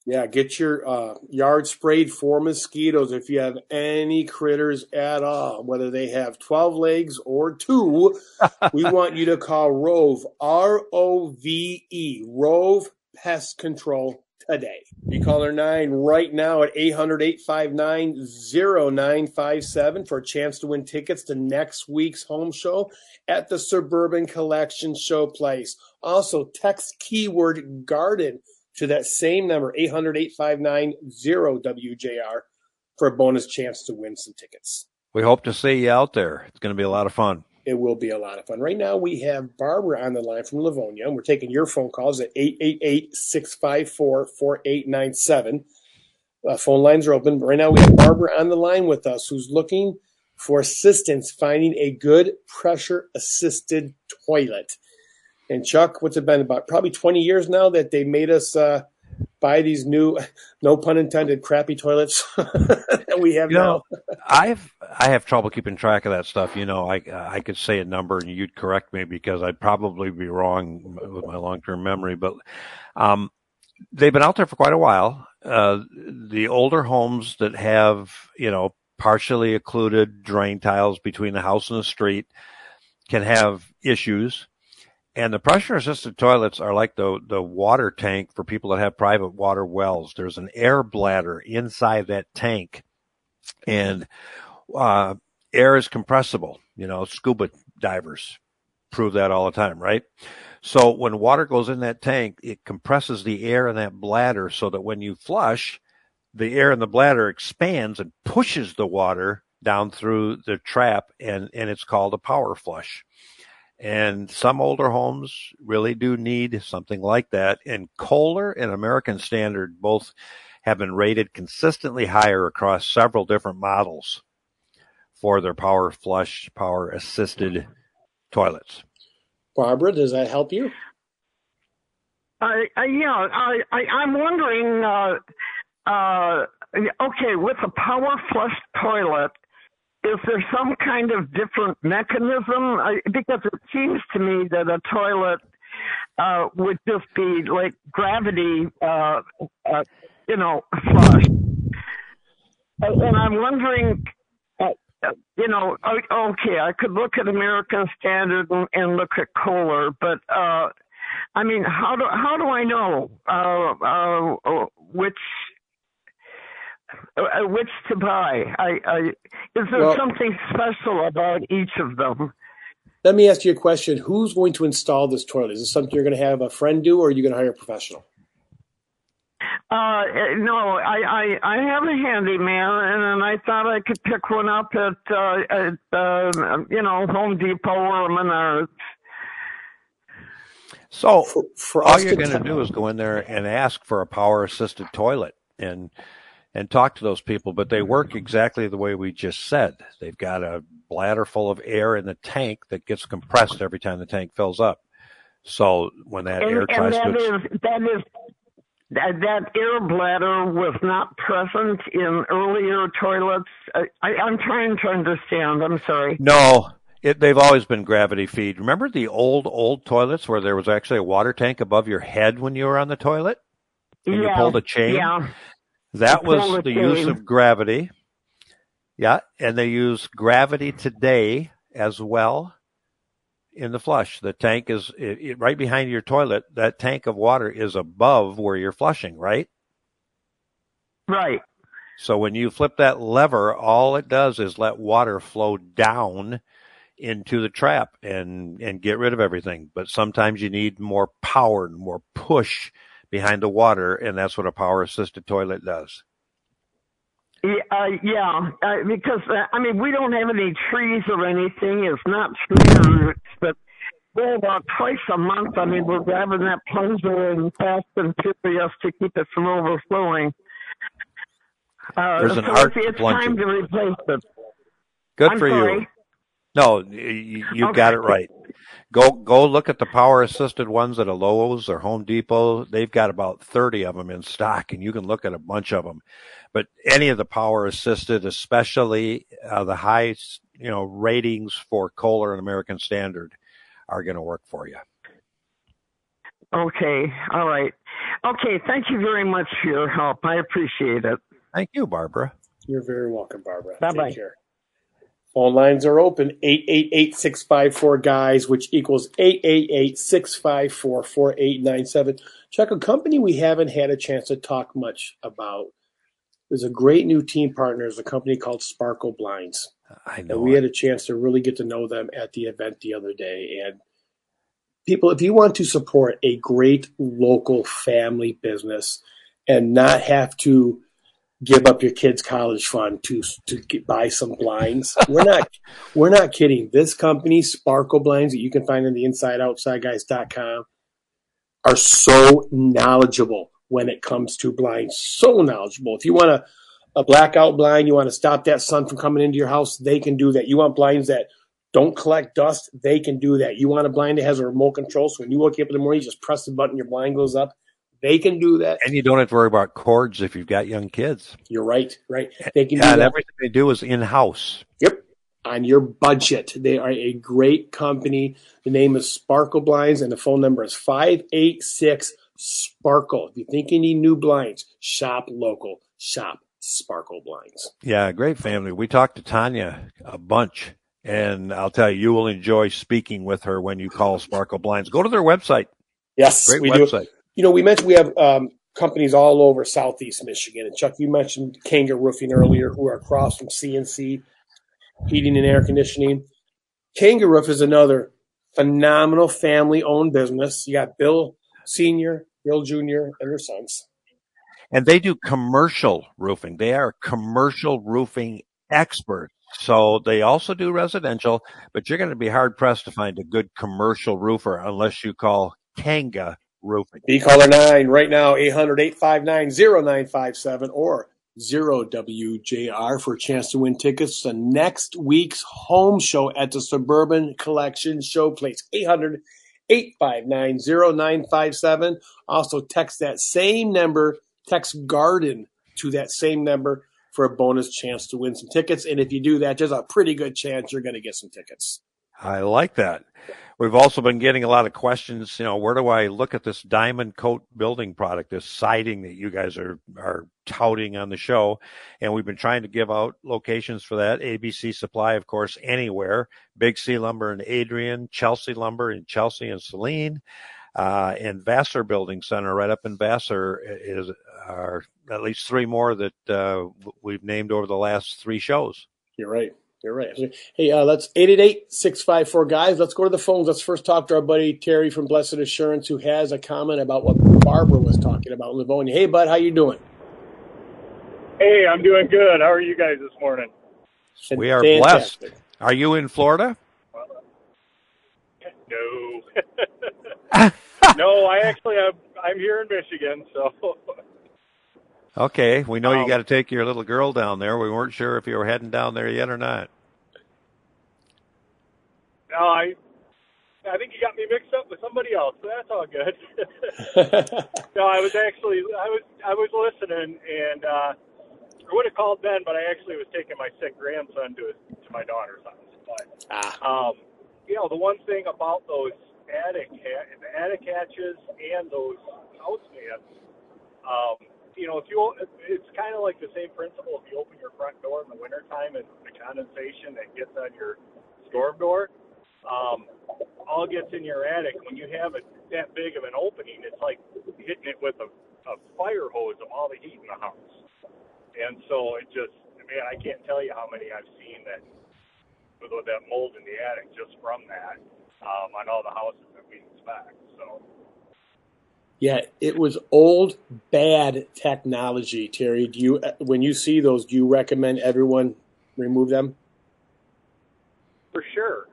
Yeah, get your yard sprayed for mosquitoes if you have any critters at all, whether they have 12 legs or two. We want you to call Rove, R-O-V-E, Rove Pest Control today. You call her 9 right now at 800-859-0957 for a chance to win tickets to next week's home show at the Suburban Collection Showplace. Also, text keyword garden to that same number, 800-859-0WJR, for a bonus chance to win some tickets. We hope to see you out there. It's going to be a lot of fun. It will be a lot of fun. Right now, we have Barbara on the line from Livonia, and we're taking your phone calls at 888-654-4897. Phone lines are open. But right now, we have Barbara on the line with us who's looking for assistance finding a good pressure-assisted toilet. And, Chuck, what's it been about? Probably 20 years now that they made us buy these new, no pun intended, crappy toilets that we have now. I have trouble keeping track of that stuff. You know, I could say a number and you'd correct me because I'd probably be wrong with my long-term memory. But they've been out there for quite a while. The older homes that have, you know, partially occluded drain tiles between the house and the street can have issues. And the pressure-assisted toilets are like the water tank for people that have private water wells. There's an air bladder inside that tank, and air is compressible. You know, scuba divers prove that all the time, right? So when water goes in that tank, it compresses the air in that bladder so that when you flush, the air in the bladder expands and pushes the water down through the trap, and it's called a power flush. And some older homes really do need something like that. And Kohler and American Standard both have been rated consistently higher across several different models for their power flush, power assisted toilets. Barbara, does that help you? Yeah, I'm wondering Okay, with a power flush toilet, is there some kind of different mechanism? Because it seems to me that a toilet would just be like gravity, flush. And I'm wondering, okay, I could look at American Standard and look at Kohler, but I mean, how do I know which to buy? Is there something special about each of them? Let me ask you a question. Who's going to install this toilet? Is this something you're going to have a friend do, or are you going to hire a professional? No, I have a handyman, and I thought I could pick one up at Home Depot or Menards. So for all you're going to do is go in there and ask for a power-assisted toilet and talk to those people. But they work exactly the way we just said. They've got a bladder full of air in the tank that gets compressed every time the tank fills up. So when that air tries to... That air bladder was not present in earlier toilets. I'm trying to understand. I'm sorry. No, they've always been gravity feed. Remember the old toilets where there was actually a water tank above your head when you were on the toilet? And you pulled a chain? Yeah. That was the use of gravity. Yeah, and they use gravity today as well. In the flush, the tank is right behind your toilet. That tank of water is above where you're flushing, right? Right. So when you flip that lever, all it does is let water flow down into the trap and get rid of everything. But sometimes you need more power and more push behind the water, and that's what a power-assisted toilet does. Because, we don't have any trees or anything. It's not tree roots, but we're about twice a month. We're grabbing that plunger and fast and furious to keep it from overflowing. There's an art to plunging. It's time to replace it. Good for you. No, you got it right. Go look at the power-assisted ones at a Lowe's or Home Depot. They've got about 30 of them in stock, and you can look at a bunch of them. But any of the power-assisted, especially the high, ratings for Kohler and American Standard, are going to work for you. Okay. All right. Okay. Thank you very much for your help. I appreciate it. Thank you, Barbara. You're very welcome, Barbara. Bye-bye. Take care. Phone lines are open, 888-654-GUYS, which equals 888-654-4897. Chuck, a company we haven't had a chance to talk much about is a great new team partner. It's a company called Sparkle Blinds. I know. And we had a chance to really get to know them at the event the other day. And people, if you want to support a great local family business and not have to give up your kids' college fund to buy some blinds. We're not kidding. This company, Sparkle Blinds, that you can find on theinsideoutsideguys.com, are so knowledgeable when it comes to blinds. So knowledgeable. If you want a blackout blind, you want to stop that sun from coming into your house, they can do that. You want blinds that don't collect dust, they can do that. You want a blind that has a remote control, so when you wake up in the morning, you just press the button, your blind goes up. They can do that. And you don't have to worry about cords if you've got young kids. You're right, right. They can do that. And everything they do is in-house. Yep, on your budget. They are a great company. The name is Sparkle Blinds, and the phone number is 586-SPARKLE. If you think you need new blinds, shop local. Shop Sparkle Blinds. Yeah, great family. We talked to Tanya a bunch, and I'll tell you will enjoy speaking with her when you call Sparkle Blinds. Go to their website. Yes, great website. Do. We mentioned we have companies all over Southeast Michigan. And, Chuck, you mentioned Kanger Roofing earlier, who are across from CNC, Heating and Air Conditioning. Kanger Roof is another phenomenal family-owned business. You got Bill Sr., Bill Jr., and their sons. And they do commercial roofing. They are commercial roofing experts. So they also do residential, but you're going to be hard-pressed to find a good commercial roofer unless you call Kanger Roofing. Be caller 9 right now, 800-859-0957 or 0WJR for a chance to win tickets to next week's home show at the Suburban Collection Showplace. 800-859-0957. Also text that same number, text GARDEN to that same number for a bonus chance to win some tickets. And if you do that, there's a pretty good chance you're going to get some tickets. I like that. We've also been getting a lot of questions, you know, where do I look at this diamond coat building product, this siding that you guys are touting on the show? And we've been trying to give out locations for that. ABC Supply, of course, anywhere. Big C Lumber in Adrian, Chelsea Lumber in Chelsea and Saline, and Vassar Building Center right up in Vassar are at least three more that we've named over the last three shows. You're right. You're right. Hey, let's 888-654-GUYS. Let's go to the phones. Let's first talk to our buddy Terry from Blessed Assurance, who has a comment about what Barbara was talking about, Livonia. Hey, bud, how you doing? Hey, I'm doing good. How are you guys this morning? We are fantastic. Blessed. Are you in Florida? No. No, I actually I'm here in Michigan, so. Okay, we know you got to take your little girl down there. We weren't sure if you were heading down there yet or not. No, I think you got me mixed up with somebody else, but that's all good. No, I was listening, and I would have called then, but I actually was taking my sick grandson to my daughter's house. But you know, the one thing about those attic hatches and those house mats. You know, it's kind of like the same principle. If you open your front door in the wintertime and the condensation that gets on your storm door, all gets in your attic. When you have it that big of an opening, it's like hitting it with a fire hose of all the heat in the house. And so it just, man, I can't tell you how many I've seen that with that mold in the attic just from that on all the houses that we inspect. So. Yeah, it was old, bad technology, Terry. When you see those, do you recommend everyone remove them? For sure.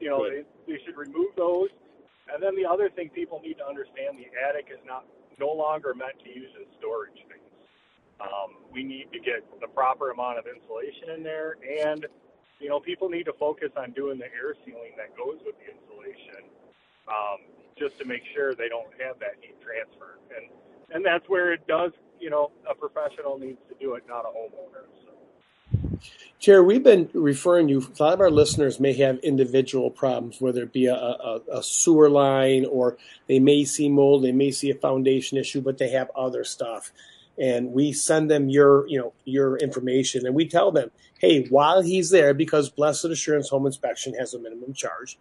You know, they should remove those. And then the other thing people need to understand, the attic is no longer meant to use as storage space. We need to get the proper amount of insulation in there. And, you know, people need to focus on doing the air sealing that goes with the insulation. Just to make sure they don't have that heat transfer. And that's where it does, you know, a professional needs to do it, not a homeowner. So. Jerry, we've been referring you, a lot of our listeners may have individual problems, whether it be a sewer line, or they may see mold, they may see a foundation issue, but they have other stuff. And we send them your information, and we tell them, hey, while he's there, because Blessed Assurance Home Inspection has a minimum charge,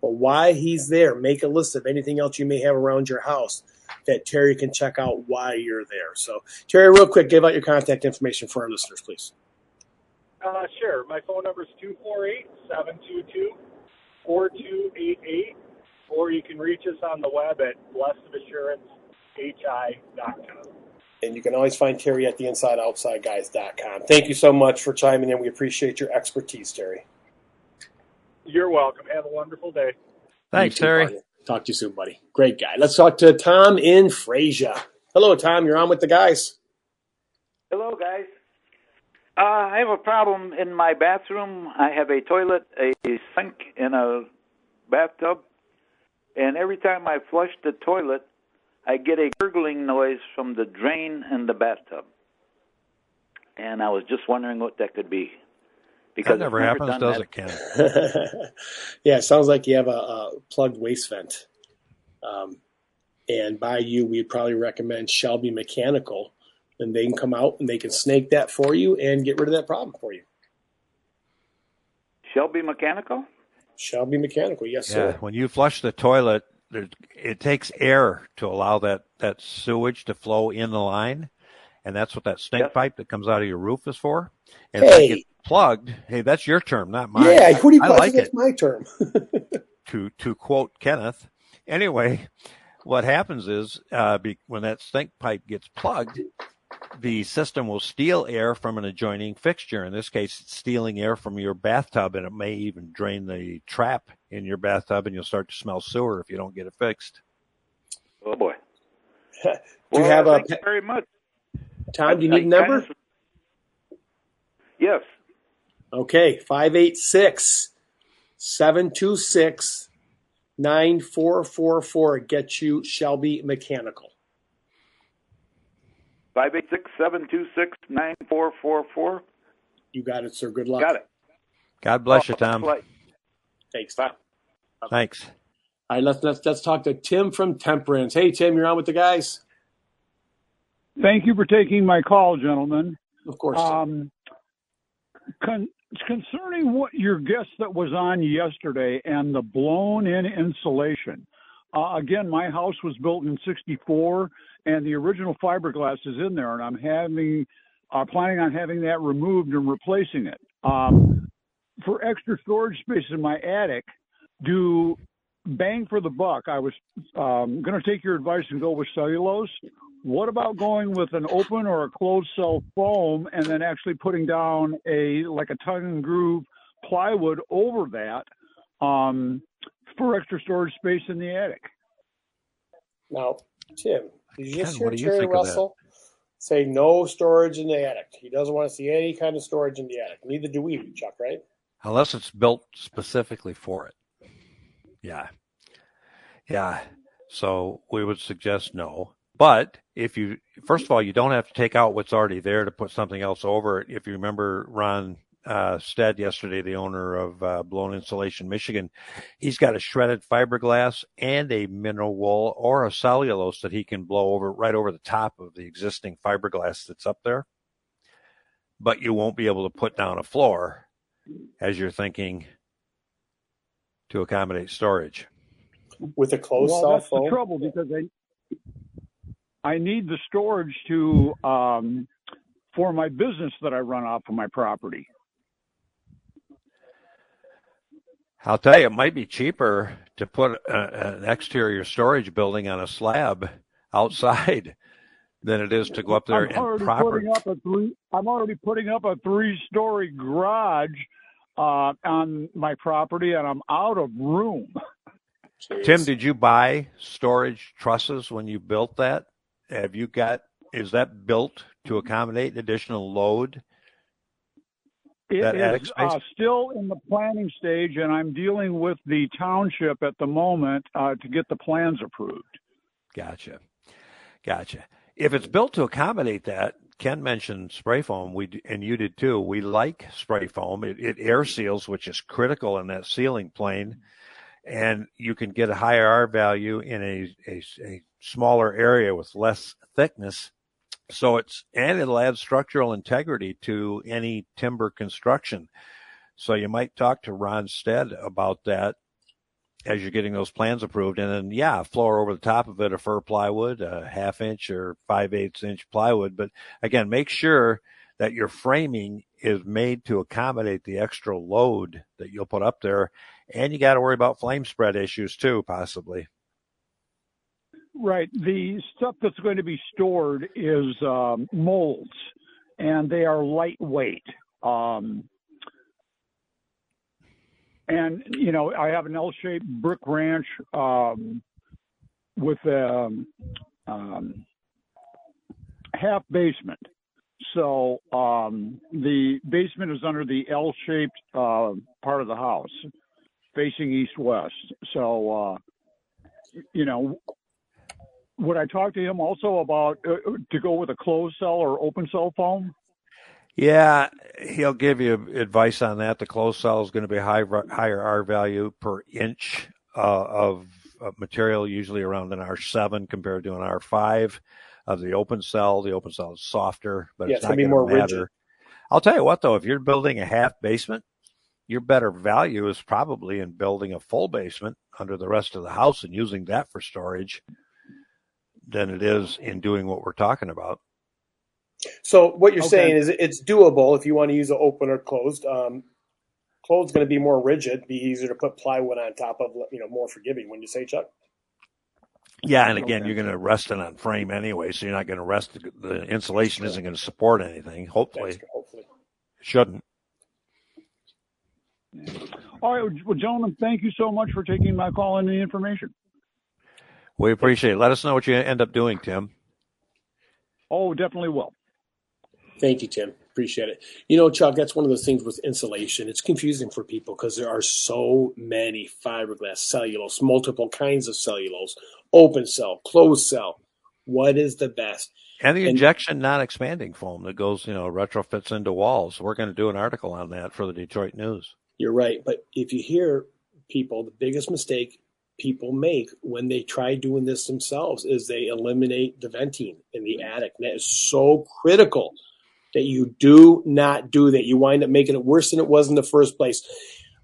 but why he's there, make a list of anything else you may have around your house that Terry can check out while you're there. So, Terry, real quick, give out your contact information for our listeners, please. Sure. My phone number is 248-722-4288, or you can reach us on the web at blessedassurancehi.com. And you can always find Terry at theinsideoutsideguys.com. Thank you so much for chiming in. We appreciate your expertise, Terry. You're welcome. Have a wonderful day. Thanks, Terry. Buddy. Talk to you soon, buddy. Great guy. Let's talk to Tom in Frasia. Hello, Tom. You're on with the guys. Hello, guys. I have a problem in my bathroom. I have a toilet, a sink, and a bathtub. And every time I flush the toilet, I get a gurgling noise from the drain and the bathtub. And I was just wondering what that could be. Because that never happens, does it, Ken? Yeah, it sounds like you have a plugged waste vent. And by you, we'd probably recommend Shelby Mechanical. And they can come out and they can snake that for you and get rid of that problem for you. Shelby Mechanical? Shelby Mechanical, yes, yeah, sir. When you flush the toilet, it takes air to allow that sewage to flow in the line. And that's what that snake pipe that comes out of your roof is for. And hey. Plugged. Hey, that's your term, not mine. Yeah, who do you like? That's my term. to quote Kenneth. Anyway, what happens is when that stink pipe gets plugged, the system will steal air from an adjoining fixture. In this case, it's stealing air from your bathtub, and it may even drain the trap in your bathtub, and you'll start to smell sewer if you don't get it fixed. Oh, boy. Thank you very much. Tom, do you need a number? Yes. Okay, 586-726-9444 gets you Shelby Mechanical. 586-726-9444. You got it, sir. Good luck. Got it. God bless you, Tom. Thanks, Tom. Thanks. All right, let's talk to Tim from Temperance. Hey, Tim, you're on with the guys. Thank you for taking my call, gentlemen. Of course. Concerning what your guest that was on yesterday and the blown-in insulation. Again, my house was built in '64, and the original fiberglass is in there, and I'm planning on having that removed and replacing it. For extra storage space in my attic, do bang for the buck. I was going to take your advice and go with cellulose. What about going with an open or a closed cell foam and then actually putting down a tongue and groove plywood over that for extra storage space in the attic? Now, Tim, did you just hear Terry Russell say no storage in the attic? He doesn't want to see any kind of storage in the attic. Neither do we, Chuck, right? Unless it's built specifically for it. Yeah. So we would suggest no. But if you, first of all, you don't have to take out what's already there to put something else over it. If you remember Ron Stead yesterday, the owner of Blown Insulation Michigan, he's got a shredded fiberglass and a mineral wool or a cellulose that he can blow over right over the top of the existing fiberglass that's up there. But you won't be able to put down a floor as you're thinking to accommodate storage. With a closed cell phone? Well, that's the trouble because I need the storage to for my business that I run off of my property. I'll tell you, it might be cheaper to put an exterior storage building on a slab outside than it is to go up there and properly. I'm already putting up a three-story garage on my property, and I'm out of room. Jeez. Tim, did you buy storage trusses when you built that? Is that built to accommodate additional load? It is still in the planning stage, and I'm dealing with the township at the moment to get the plans approved. Gotcha. If it's built to accommodate that, Ken mentioned spray foam, and you did too. We like spray foam. It air seals, which is critical in that sealing plane. And you can get a higher R value in a smaller area with less thickness. So it'll add structural integrity to any timber construction. So you might talk to Ron Stead about that as you're getting those plans approved. And then, floor over the top of it, a fir plywood, a 1/2 inch or 5/8 inch plywood. But again, make sure that your framing is made to accommodate the extra load that you'll put up there. And you got to worry about flame spread issues too, possibly. Right. The stuff that's going to be stored is molds, and they are lightweight. And, I have an L-shaped brick ranch with a half basement. So the basement is under the L-shaped part of the house, facing east-west. So, would I talk to him also about to go with a closed cell or open cell foam? Yeah, he'll give you advice on that. The closed cell is going to be higher R value per inch of material, usually around an R7 compared to an R5 of the open cell. The open cell is softer, but it's not going to matter. Rigid. I'll tell you what, though, if you're building a half basement, your better value is probably in building a full basement under the rest of the house and using that for storage than it is in doing what we're talking about. So what you're saying is it's doable if you want to use an open or closed. Closed's going to be more rigid, be easier to put plywood on top of, more forgiving. Wouldn't you say, Chuck? Yeah, and again, you're going to rest it on frame anyway, so you're not going to rest. The insulation isn't going to support anything, hopefully. Hopefully. It shouldn't. All right, well, gentlemen, thank you so much for taking my call and the information. We appreciate it. Let us know what you end up doing, Tim. Oh, definitely will. Thank you, Tim. Appreciate it. Chuck, that's one of those things with insulation. It's confusing for people because there are so many fiberglass, cellulose, multiple kinds of cellulose, open cell, closed cell. What is the best? And the injection non-expanding foam that goes, you know, retrofits into walls. We're going to do an article on that for the Detroit News. You're right. But if you hear people, the biggest mistake people make when they try doing this themselves is they eliminate the venting in the attic. And that is so critical that you do not do that. You wind up making it worse than it was in the first place.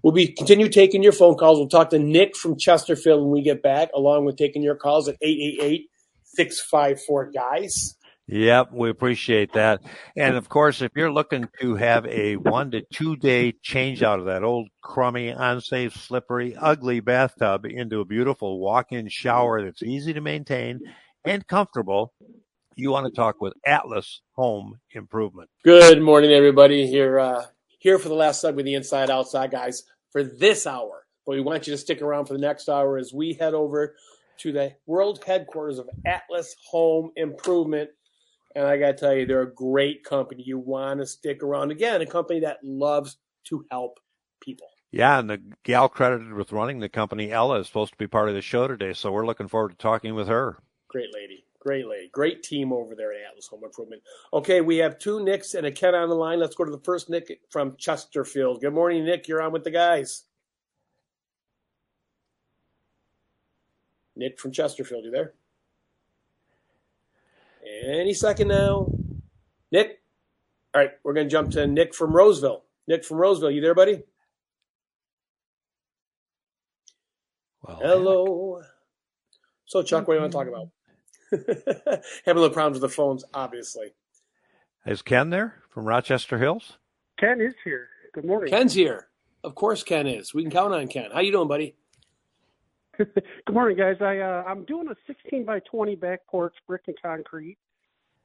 We'll be continue taking your phone calls. We'll talk to Nick from Chesterfield when we get back, along with taking your calls at 888-654-GUYS. Yep, we appreciate that. And, of course, if you're looking to have a 1 to 2 day change out of that old, crummy, unsafe, slippery, ugly bathtub into a beautiful walk-in shower that's easy to maintain and comfortable, you want to talk with Atlas Home Improvement. Good morning, everybody. Here for the last segment with the Inside Outside Guys for this hour. But we want you to stick around for the next hour as we head over to the world headquarters of Atlas Home Improvement. And I got to tell you, they're a great company. You want to stick around. Again, a company that loves to help people. Yeah, and the gal credited with running the company, Ella, is supposed to be part of the show today. So we're looking forward to talking with her. Great lady. Great lady. Great team over there at Atlas Home Improvement. Okay, we have two Nicks and a Ken on the line. Let's go to the first Nick from Chesterfield. Good morning, Nick. You're on with the guys. Nick from Chesterfield, you there? Any second now. Nick? All right, we're going to jump to Nick from Roseville. Nick from Roseville, you there, buddy? Well, hello. Heck. So, Chuck, what do you want to talk about? Having the problems with the phones, obviously. Is Ken there from Rochester Hills? Ken is here. Good morning. Ken's here. Of course Ken is. We can count on Ken. How you doing, buddy? Good morning, guys. I'm doing a 16 by 20 back porch, brick and concrete,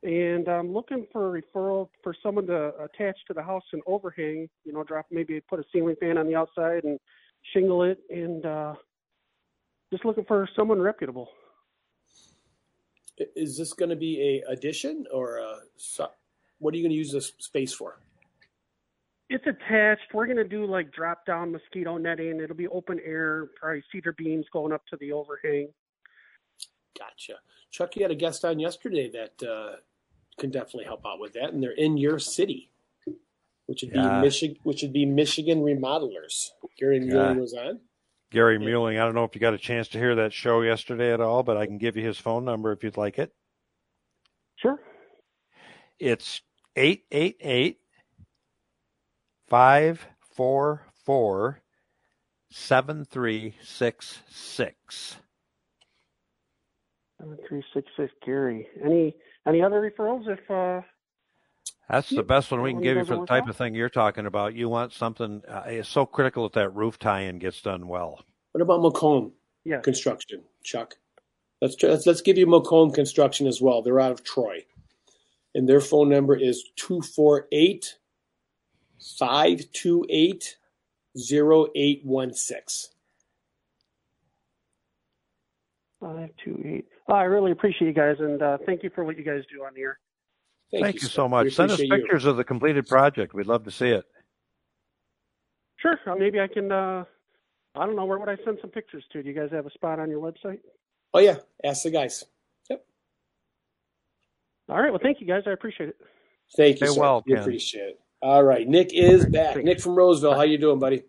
and I'm looking for a referral for someone to attach to the house and overhang, you know, drop, maybe put a ceiling fan on the outside and shingle it, and just looking for someone reputable. Is this going to be a addition or what are you going to use this space for? It's attached. We're going to do like drop down mosquito netting. It'll be open air, probably cedar beams going up to the overhang. Gotcha. Chuck, you had a guest on yesterday that can definitely help out with that. And they're in your city, which would be Michigan Remodelers. Gary Mueling was on. Gary Mueling. I don't know if you got a chance to hear that show yesterday at all, but I can give you his phone number if you'd like it. Sure. It's 888-544-7366. 7366, Gary. Any other referrals? If that's the best one we can give you for the type of thing you're talking about. You want something it's so critical that that roof tie-in gets done well. What about Macomb Construction, Chuck? Let's give you Macomb Construction as well. They're out of Troy, and their phone number is 248. 528-0816. 528. Well, I really appreciate you guys, and thank you for what you guys do on the air. Thank you so much. Send us pictures of the completed project. We'd love to see it. Sure. Maybe I can, I don't know, where would I send some pictures to? Do you guys have a spot on your website? Oh, yeah. Ask the guys. Yep. All right. Well, thank you, guys. I appreciate it. Thank you. We appreciate it. All right, Nick is back. Nick from Roseville, how you doing, buddy?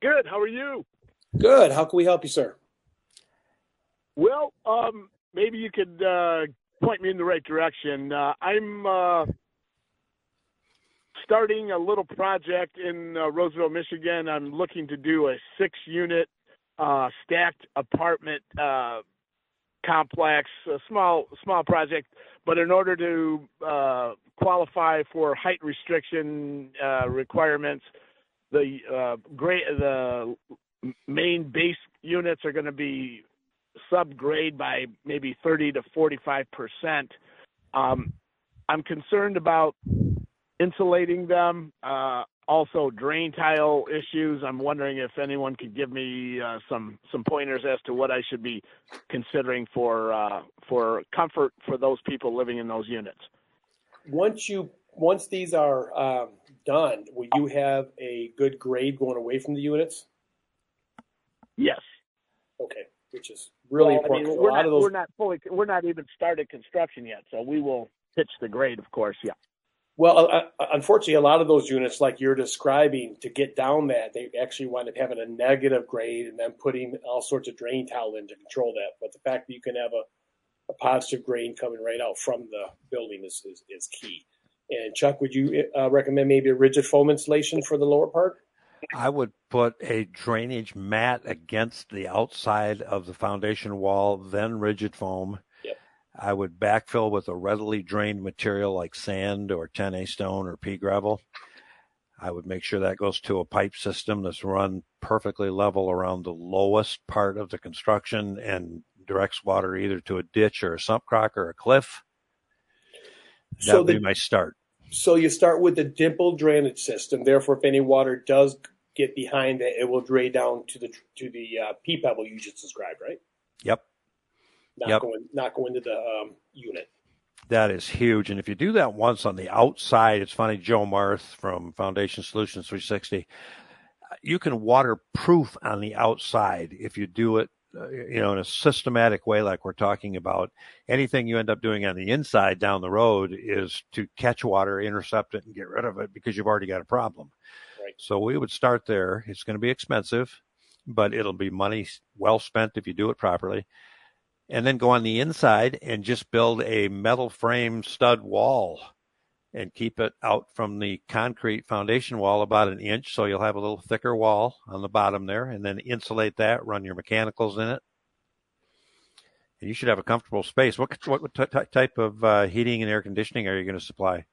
Good. How are you? Good. How can we help you, sir? Well, maybe you could point me in the right direction. I'm starting a little project in Roseville, Michigan. I'm looking to do a 6-unit stacked apartment complex, a small project. But in order to qualify for height restriction requirements, the main base units are going to be subgrade by maybe 30 to 45%. I'm concerned about insulating them. Also, drain tile issues. I'm wondering if anyone could give me some pointers as to what I should be considering for comfort for those people living in those units. Once these are done, will you have a good grade going away from the units? Yes. Okay, which is really important. I mean, we're not even started construction yet, so we will pitch the grade, of course. Yeah. Well, unfortunately, a lot of those units, like you're describing, to get down that, they actually wind up having a negative grade and then putting all sorts of drain tile in to control that. But the fact that you can have a positive grade coming right out from the building is key. And Chuck, would you recommend maybe a rigid foam insulation for the lower part? I would put a drainage mat against the outside of the foundation wall, then rigid foam. Yep. I would backfill with a readily drained material like sand or 10A stone or pea gravel. I would make sure that goes to a pipe system that's run perfectly level around the lowest part of the construction and directs water either to a ditch or a sump crock or a cliff. That would be my start. So you start with the dimple drainage system. Therefore, if any water does get behind it, it will drain down to the pea pebble you just described, right? Yep. Not going to the unit. That is huge. And if you do that once on the outside, it's funny, Joe Marth from Foundation Solutions 360, you can waterproof on the outside if you do it in a systematic way like we're talking about. Anything you end up doing on the inside down the road is to catch water, intercept it, and get rid of it because you've already got a problem. Right. So we would start there. It's going to be expensive, but it'll be money well spent if you do it properly. And then go on the inside and just build a metal frame stud wall and keep it out from the concrete foundation wall about an inch, so you'll have a little thicker wall on the bottom there, and then insulate that, run your mechanicals in it. And you should have a comfortable space. What type of heating and air conditioning are you going to supply?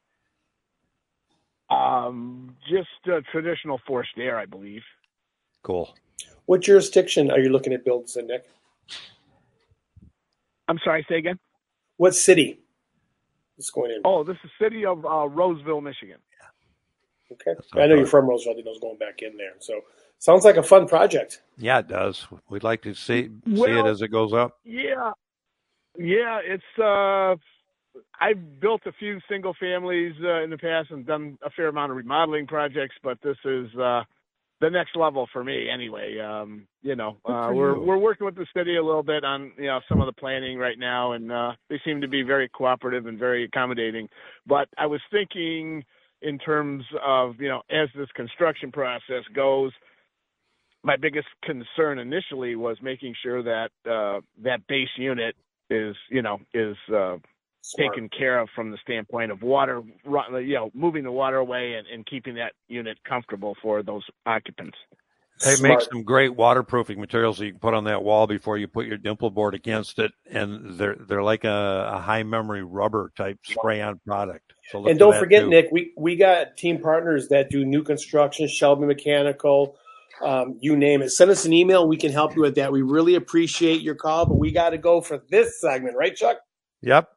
Just traditional forced air, I believe. Cool. What jurisdiction are you looking at buildings in, Nick? I'm sorry, say again? What city? Going in. Oh, this is the city of Roseville, Michigan. Yeah. Okay. I know you're from Roseville. I think I was going back in there. So sounds like a fun project. Yeah, it does. We'd like to see it as it goes up. Yeah. Yeah, it's I've built a few single families in the past and done a fair amount of remodeling projects, but this is the next level for me anyway. We're working with the city a little bit on some of the planning right now, and they seem to be very cooperative and very accommodating. But I was thinking in terms of, as this construction process goes, my biggest concern initially was making sure that that base unit is taken care of from the standpoint of water, moving the water away and keeping that unit comfortable for those occupants. They make some great waterproofing materials that you can put on that wall before you put your dimple board against it, and they're like a high memory rubber type spray-on product. So and don't forget, too, Nick, we got team partners that do new construction, Shelby Mechanical, you name it. Send us an email. We can help you with that. We really appreciate your call, but we got to go for this segment. Right, Chuck? Yep.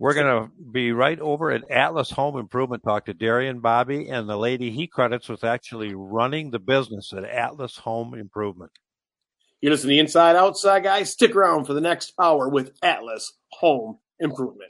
We're going to be right over at Atlas Home Improvement. Talk to Darian Bobby and the lady he credits with actually running the business at Atlas Home Improvement. You listen to the Inside Outside Guys. Stick around for the next hour with Atlas Home Improvement.